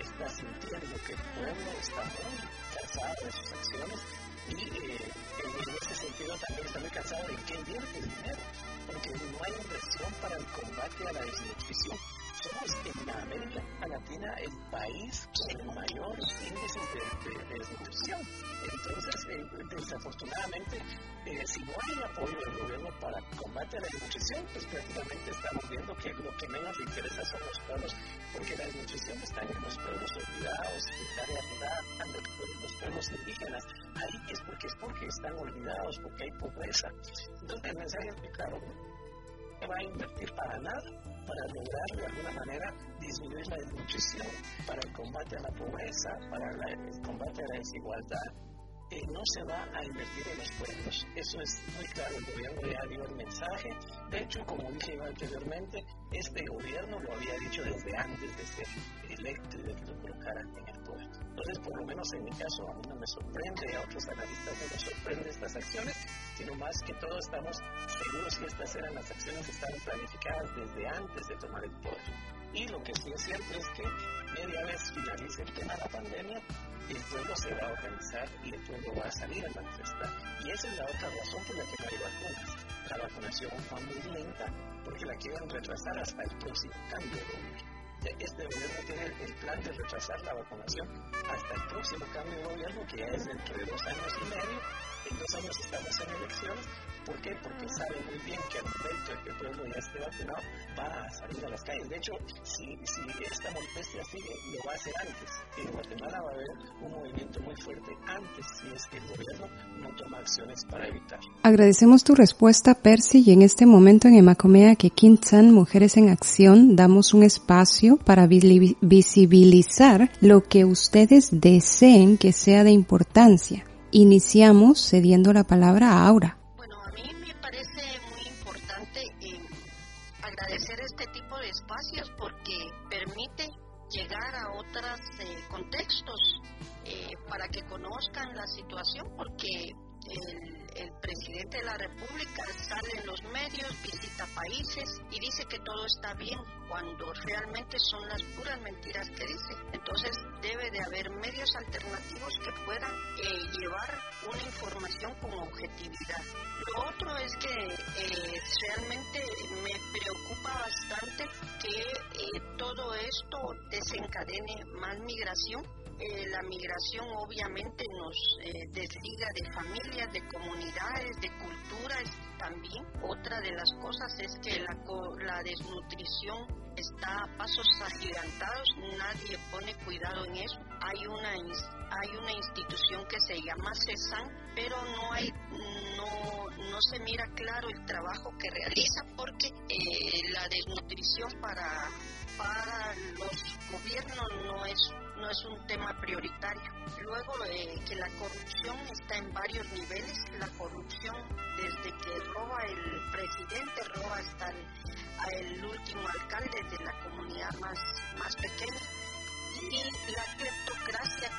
Está sintiendo que el pueblo está muy cansado de sus acciones y en ese sentido también está muy cansado de que invierte dinero, porque no hay inversión para el combate a la desnutrición. Somos en América Latina el país con mayores índices de desnutrición. Entonces, desafortunadamente, si no hay apoyo del gobierno para el combate a la desnutrición, pues prácticamente estamos viendo que lo que menos le interesa son los pueblos, porque la desnutrición está en los pueblos olvidados, en la realidad, en los pueblos indígenas. Ahí es porque están olvidados, porque hay pobreza. Entonces, el mensaje es que, claro, no va a invertir para nada, para lograr de alguna manera disminuir la desnutrición, para el combate a la pobreza, para el combate a la desigualdad. No se va a invertir en los pueblos. Eso es muy claro, el gobierno ya dio el mensaje. De hecho, como dije anteriormente, este gobierno lo había dicho desde antes de ser electo y de que lo colocaran en el poder. Entonces, por lo menos en mi caso, a mí no me sorprende, a otros analistas no les sorprende estas acciones, sino más que todo estamos seguros que estas eran las acciones que estaban planificadas desde antes de tomar el poder. Y lo que sí es cierto es que media vez finalice el tema de la pandemia, el pueblo se va a organizar y el pueblo va a salir a manifestar. Y esa es la otra razón por la que no hay vacunas. La vacunación va muy lenta porque la quieren retrasar hasta el próximo cambio de gobierno. Este gobierno tiene el plan de retrasar la vacunación hasta el próximo cambio de gobierno, que ya es dentro de 2 años y medio. En 2 años estamos en elecciones. ¿Por qué? Porque saben muy bien que al momento en que el pueblo ya esté vacunado va a salir a las calles. De hecho, si esta molestia sigue, lo va a hacer antes. En Guatemala va a haber un movimiento muy fuerte antes si es que el gobierno no toma acciones para evitar. Agradecemos tu respuesta, Percy, y en este momento en Emakumeak Ekintzan, Mujeres en Acción, damos un espacio para visibilizar lo que ustedes deseen que sea de importancia. Iniciamos cediendo la palabra a Aura. Hacer este tipo de espacios porque permite llegar a otros contextos para que conozcan la situación, porque el presidente de la República sale en los medios, visita países y dice que todo está bien cuando realmente son las puras mentiras que dice. Entonces debe de haber medios alternativos que puedan llevar una información con objetividad. Lo otro es que realmente me preocupa bastante que todo esto desencadene más migración. La migración obviamente nos desliga de familias, de comunidades, de culturas también. Otra de las cosas es que la desnutrición está a pasos agigantados, nadie pone cuidado en eso. Hay una institución que se llama CESAN, pero no se mira claro el trabajo que realiza, porque la desnutrición para los gobiernos no es un tema prioritario. Luego que la corrupción está en varios niveles, la corrupción desde que roba el presidente, roba hasta el último alcalde de la comunidad más pequeña, y la cleptocracia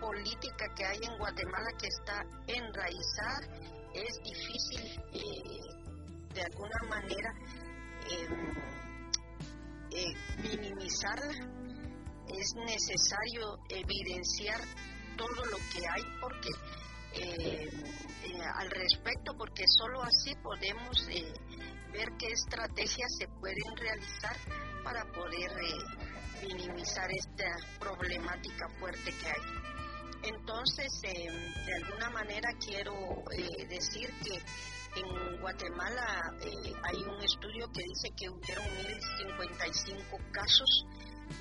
política que hay en Guatemala, que está enraizada. Es difícil de alguna manera minimizarla. Es necesario evidenciar todo lo que hay porque al respecto, porque solo así podemos ver qué estrategias se pueden realizar para poder minimizar esta problemática fuerte que hay. Entonces, de alguna manera quiero decir que en Guatemala hay un estudio que dice que hubieron 1,055 casos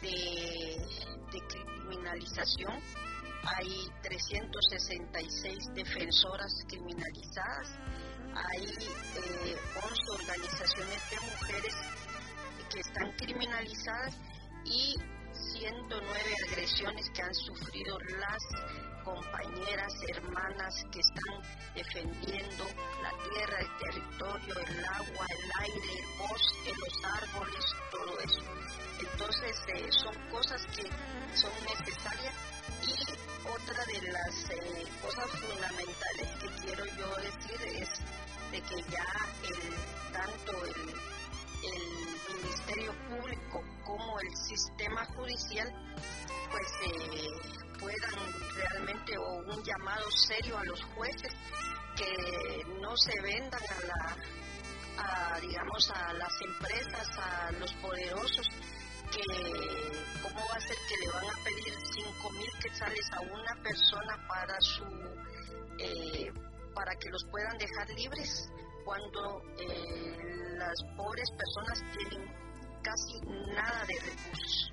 de criminalización. Hay 366 defensoras criminalizadas. Hay 11 organizaciones de mujeres que están criminalizadas y 109 agresiones que han sufrido las compañeras, hermanas que están defendiendo la tierra, el territorio, el agua, el aire, el bosque, los árboles, todo eso. Entonces son cosas que son necesarias. Y otra de las cosas fundamentales que quiero yo decir es de que ya tanto el Ministerio Público como el sistema judicial pues puedan realmente, o un llamado serio a los jueces, que no se vendan a las empresas, a los poderosos, que cómo va a ser que le van a pedir 5,000 quetzales a una persona para para que los puedan dejar libres, cuando las pobres personas tienen casi nada de recursos.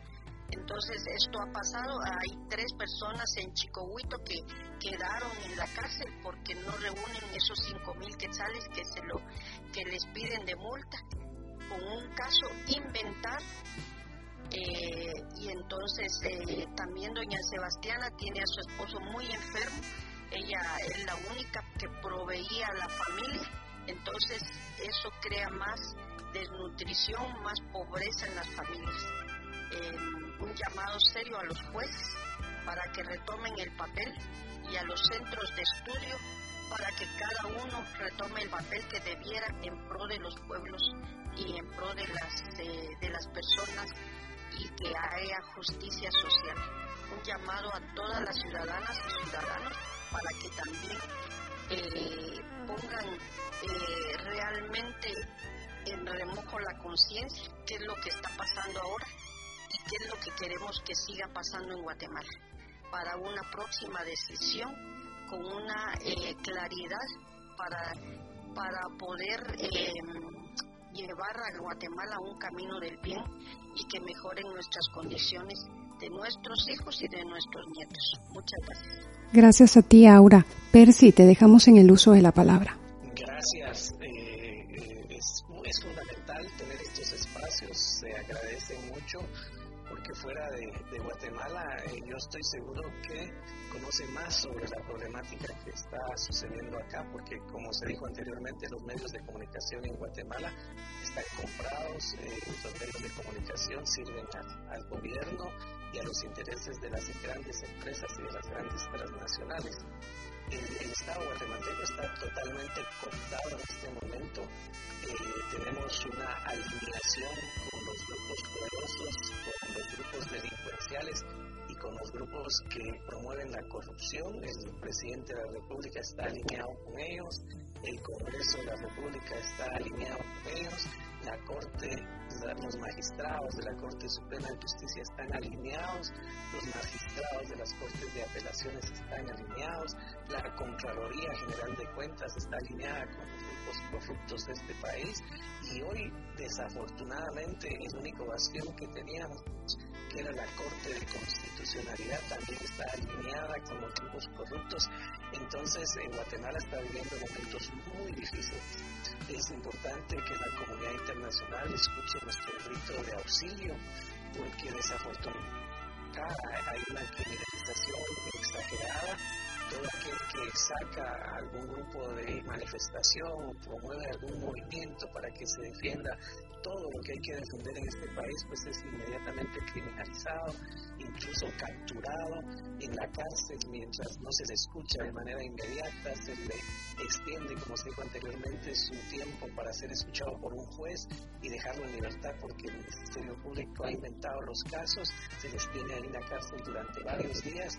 Entonces esto ha pasado, hay 3 personas en Chicoyoguito que quedaron en la cárcel porque no reúnen esos 5,000 quetzales que les piden de multa, con un caso inventar. Y entonces también doña Sebastiana tiene a su esposo muy enfermo, ella es la única que proveía a la familia, entonces eso crea más desnutrición, más pobreza en las familias. Un llamado serio a los jueces para que retomen el papel, y a los centros de estudio para que cada uno retome el papel que debiera en pro de los pueblos y en pro de las personas, y que haya justicia social. Un llamado a todas las ciudadanas y ciudadanos para que también pongan realmente en remojo la conciencia, qué es lo que está pasando ahora y qué es lo que queremos que siga pasando en Guatemala, para una próxima decisión con una claridad para poder llevar a Guatemala a un camino del bien y que mejoren nuestras condiciones de nuestros hijos y de nuestros nietos. Muchas gracias. Gracias a ti, Aura. Percy, te dejamos en el uso de la palabra. Gracias. Es fundamental tener estos espacios, se agradecen mucho, porque fuera de Guatemala yo estoy seguro que conoce más sobre la problemática que está sucediendo acá, porque como se dijo anteriormente, los medios de comunicación en Guatemala están comprados, los medios de comunicación sirven al gobierno y a los intereses de las grandes empresas y de las grandes transnacionales. El Estado guatemalteco está totalmente cooptado en este momento. Tenemos una alineación con los grupos poderosos, con los grupos delincuenciales y con los grupos que promueven la corrupción. El presidente de la República está alineado con ellos, el Congreso de la República está alineado con ellos, la Corte, los magistrados de la Corte Suprema de Justicia están alineados, los magistrados de las Cortes de Apelaciones están alineados, la Contraloría General de Cuentas está alineada con los grupos corruptos de este país, y hoy desafortunadamente el único bastión que teníamos, que era la Corte de Constitucionalidad, también está alineada con los grupos corruptos. Entonces Guatemala está viviendo momentos muy difíciles. Es importante que la comunidad internacional escuche nuestro grito de auxilio, porque desafortunadamente hay una criminalización exagerada. Todo aquel que saca algún grupo de manifestación o promueve algún movimiento para que se defienda todo lo que hay que defender en este país, pues es inmediatamente criminalizado, incluso capturado en la cárcel. Mientras no se le escucha de manera inmediata, se le extiende, como se dijo anteriormente, su tiempo para ser escuchado por un juez y dejarlo en libertad, porque el Ministerio Público ha inventado los casos, se les tiene ahí en la cárcel durante varios días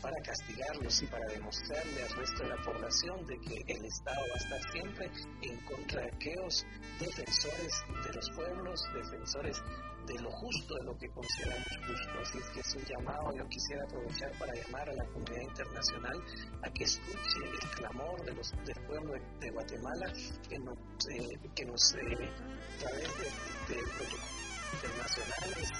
para castigarlos y para demostrarle al resto de la población de que el Estado va a estar siempre en contra de aquellos defensores de los pueblos, defensores de lo justo, de lo que consideramos justo. Así es que es un llamado, yo quisiera aprovechar para llamar a la comunidad internacional a que escuche el clamor del pueblo de Guatemala, que nos a través de internacionales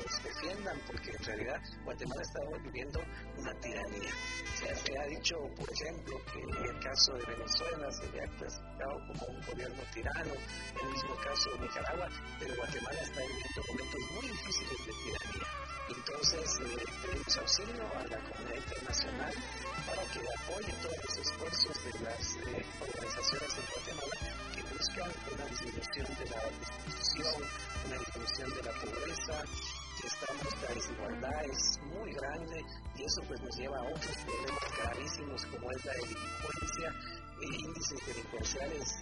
nos defiendan, porque en realidad Guatemala está viviendo una tiranía. Se ha dicho, por ejemplo, que en el caso de Venezuela se le ha clasificado como un gobierno tirano, en el mismo caso de Nicaragua, pero Guatemala está viviendo momentos muy difíciles de tiranía. Entonces, asilo a la comunidad internacional para que apoye todos los esfuerzos de las organizaciones en Guatemala que buscan una disminución de la desnutrición, una disminución de la pobreza. La desigualdad es muy grande y eso pues nos lleva a otros problemas gravísimos como es la delincuencia, índices delincuenciales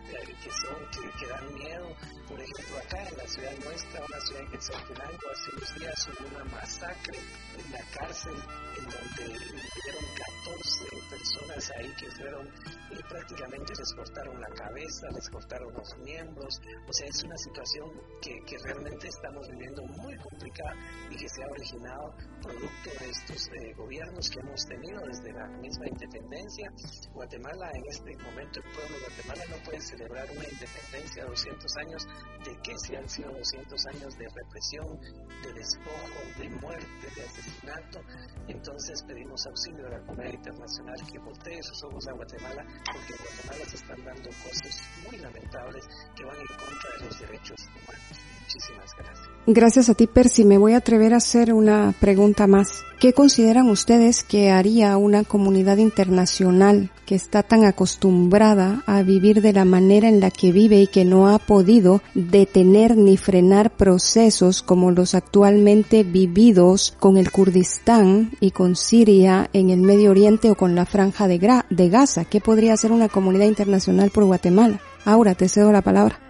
que dan miedo. Por ejemplo, acá en la ciudad nuestra, una ciudad en Quetzaltenango, hace unos días hubo una masacre en la cárcel en donde hubieron 14 personas ahí que fueron y prácticamente les cortaron la cabeza, les cortaron los miembros. O sea, es una situación que realmente estamos viviendo muy complicada y que se ha originado producto de estos gobiernos que hemos tenido desde la misma independencia. Guatemala en este momento, el pueblo de Guatemala no puede celebrar una independencia de 200 años de que se han sido 200 años de represión, de despojo, de muerte, de asesinato. Entonces pedimos auxilio a la comunidad internacional que voltee sus ojos a Guatemala, porque en Guatemala se están dando cosas muy lamentables que van en contra de los derechos humanos. Muchísimas gracias. Gracias a ti, Percy. Me voy a atrever a hacer una pregunta más. ¿Qué consideran ustedes que haría una comunidad internacional que está tan acostumbrada a vivir de la manera en la que vive y que no ha podido detener ni frenar procesos como los actualmente vividos con el Kurdistán y con Siria en el Medio Oriente o con la Franja de Gaza? ¿Qué podría hacer una comunidad internacional por Guatemala? Aura, te cedo la palabra.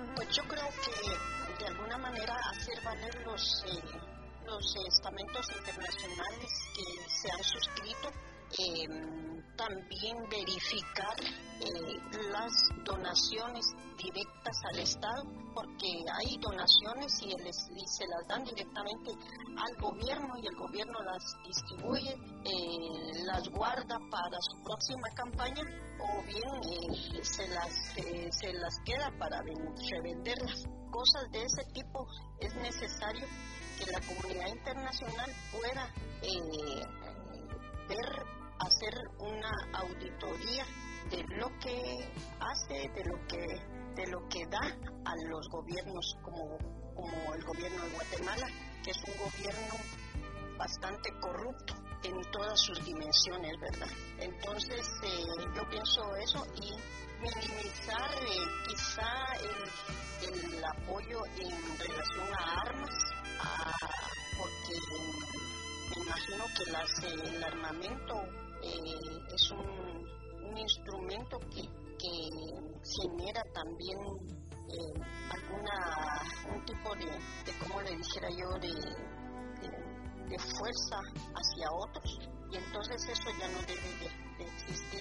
Directas al Estado, porque hay donaciones y se las dan directamente al gobierno y el gobierno las distribuye, las guarda para su próxima campaña o bien se las queda para revenderlas. Cosas de ese tipo es necesario que la comunidad internacional pueda hacer una auditoría de lo que hace, de lo que da a los gobiernos como el gobierno de Guatemala, que es un gobierno bastante corrupto en todas sus dimensiones, ¿verdad? Entonces yo pienso eso y minimizar quizá el apoyo en relación a armas, porque me imagino que el armamento es un instrumento que genera también un tipo de como le dijera yo, de fuerza hacia otros, y entonces eso ya no debe de existir.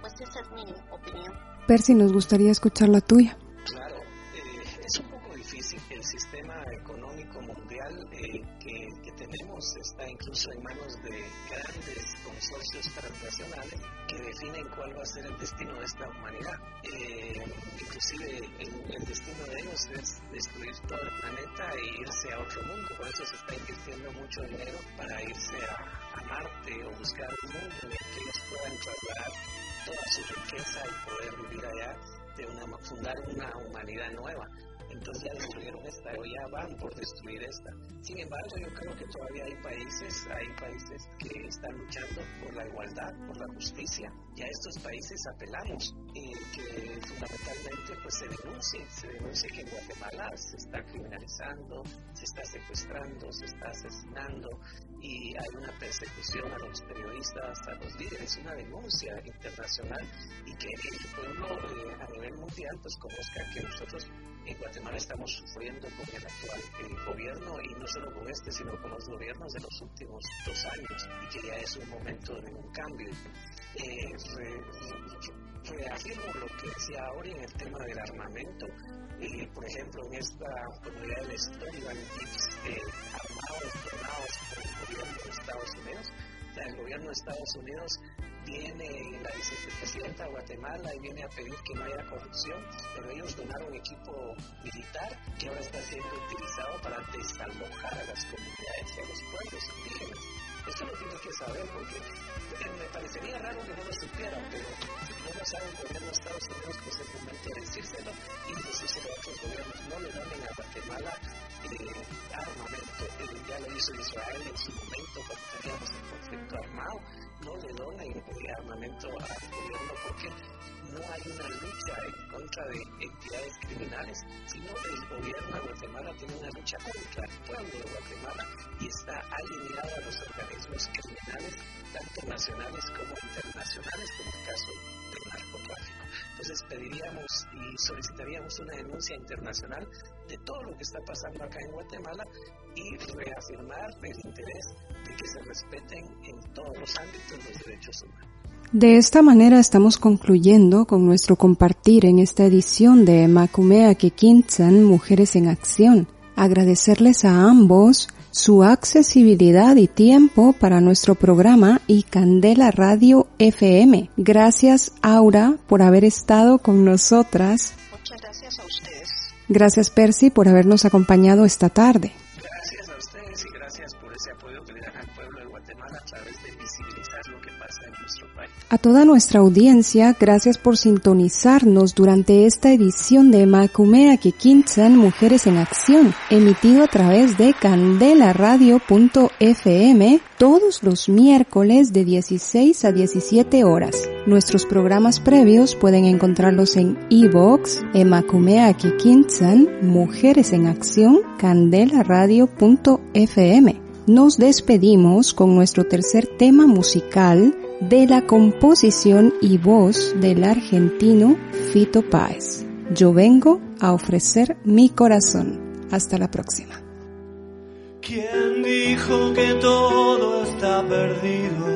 Pues esa es mi opinión. Percy, nos gustaría escuchar la tuya. Claro, es un poco difícil. El sistema económico mundial que tenemos está incluso en manos de grandes consorcios transnacionales que definen cuál va a ser el destino de esta humanidad. Inclusive el destino de ellos es destruir todo el planeta e irse a otro mundo. Por eso se está invirtiendo mucho dinero para irse a Marte o buscar un mundo en el que ellos puedan trasladar toda su riqueza y poder vivir allá, fundar una humanidad nueva. Entonces ya destruyeron esta, o ya van por destruir esta. Sin embargo, yo creo que todavía hay países que están luchando por la igualdad, por la justicia, y a estos países apelamos que fundamentalmente pues se denuncie que en Guatemala se está criminalizando, se está secuestrando, se está asesinando, y hay una persecución a los periodistas, a los líderes, una denuncia internacional, y que el pueblo a nivel mundial pues conozca que nosotros en Guatemala estamos sufriendo con el actual gobierno, y no solo con este, sino con los gobiernos de los últimos 2 años, y que ya es un momento de un cambio. Reafirmo lo que decía ahora en el tema del armamento. Por ejemplo, en esta comunidad del Estor iban tips armados, donados por el gobierno de Estados Unidos. O sea, el gobierno de Estados Unidos viene la vicepresidenta de Guatemala y viene a pedir que no haya corrupción, pero ellos donaron equipo militar que ahora está siendo utilizado para desalojar a las comunidades y a los pueblos indígenas. Esto lo tienen que saber, porque me parecería raro que no lo supieran, pero si no lo sabe el gobierno de Estados Unidos, pues es momento de decírselo y decírselo a otros gobiernos. No le donen a Guatemala armamento, ya lo hizo Israel en su momento, conflicto, cuando teníamos el conflicto armado, no le dona armamento al gobierno porque no hay una lucha en contra de entidades criminales, sino el gobierno de Guatemala tiene una lucha contra el pueblo de Guatemala y está alineado a los organismos criminales, tanto nacionales como internacionales, como el caso del narcotráfico. Entonces pediríamos y solicitaríamos una denuncia internacional de todo lo que está pasando acá en Guatemala y reafirmar el interés de que se respeten en todos los ámbitos los derechos humanos. De esta manera estamos concluyendo con nuestro compartir en esta edición de Emakumeak Ekintzan, Mujeres en Acción. Agradecerles a ambos su accesibilidad y tiempo para nuestro programa y Candela Radio FM. Gracias, Aura, por haber estado con nosotras. Muchas gracias a ustedes. Gracias, Percy, por habernos acompañado esta tarde. Gracias a ustedes y gracias por ese apoyo que le dan al pueblo de Guatemala a través de visibilizar lo que pasa en nuestro país. A toda nuestra audiencia, gracias por sintonizarnos durante esta edición de Emakumeak Ekintzan, Mujeres en Acción, emitido a través de candelaradio.fm todos los miércoles de 16 a 17 horas. Nuestros programas previos pueden encontrarlos en iVoox, Emakumeak Ekintzan, Mujeres en Acción, candelaradio.fm. Nos despedimos con nuestro tercer tema musical, de la composición y voz del argentino Fito Páez. Yo vengo a ofrecer mi corazón. Hasta la próxima. ¿Quién dijo que todo está perdido?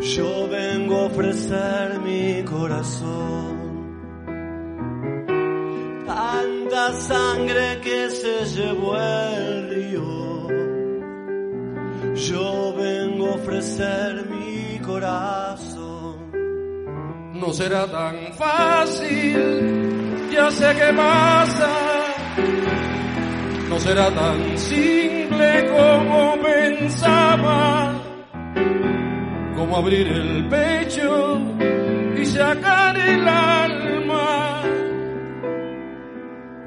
Yo vengo a ofrecer mi corazón. Tanta sangre que se llevó el río. Yo vengo a ofrecer mi corazón. No será tan fácil, ya sé qué pasa. No será tan simple como pensaba, como abrir el pecho y sacar el alma.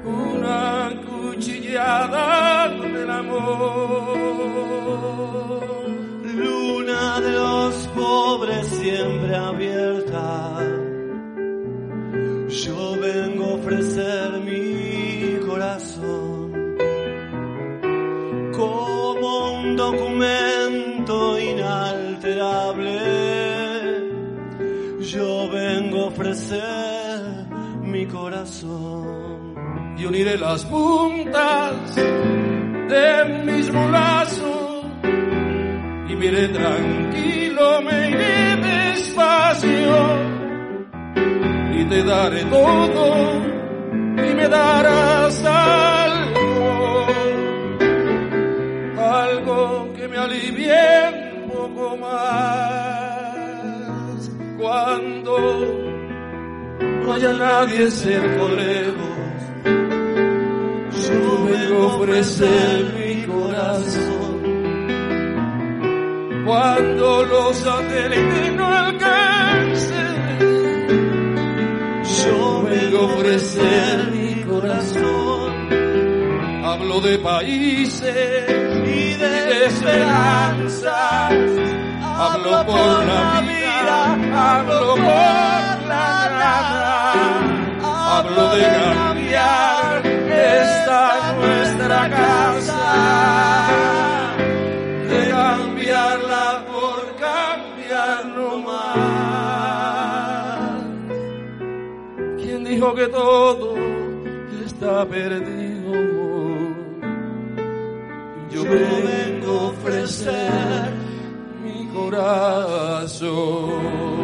Una cuchillada del amor. Luna de los pobres siempre abierta. Yo vengo a ofrecer mi corazón como un documento inalterable. Yo vengo a ofrecer mi corazón. Y uniré las puntas del mismo lazo y me iré tranquilo, me iré despacio y te daré todo y me darás algo, algo que me alivie un poco más. Cuando no haya nadie cerca o lejos, yo vengo a ofrecer mi corazón. Cuando los satélites no alcancen, yo vengo a ofrecer mi corazón. Hablo de países y de esperanzas. Hablo por la vida, hablo por la nada. Hablo de cambiar. Esta nuestra casa, de cambiarla por cambiar no más. ¿Quién dijo que todo está perdido? Yo vengo a ofrecer mi corazón.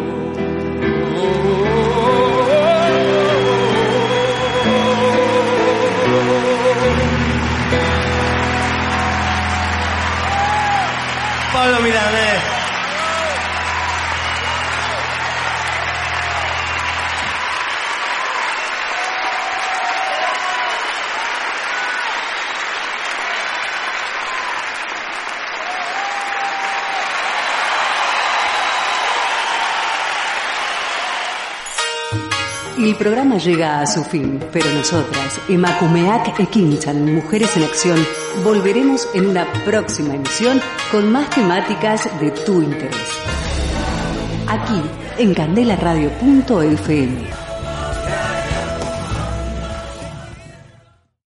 Pablo Milanés. El programa llega a su fin, pero nosotras, Emakumeak Ekintzan, Mujeres en Acción, volveremos en una próxima emisión con más temáticas de tu interés. Aquí, en candelaradio.fm.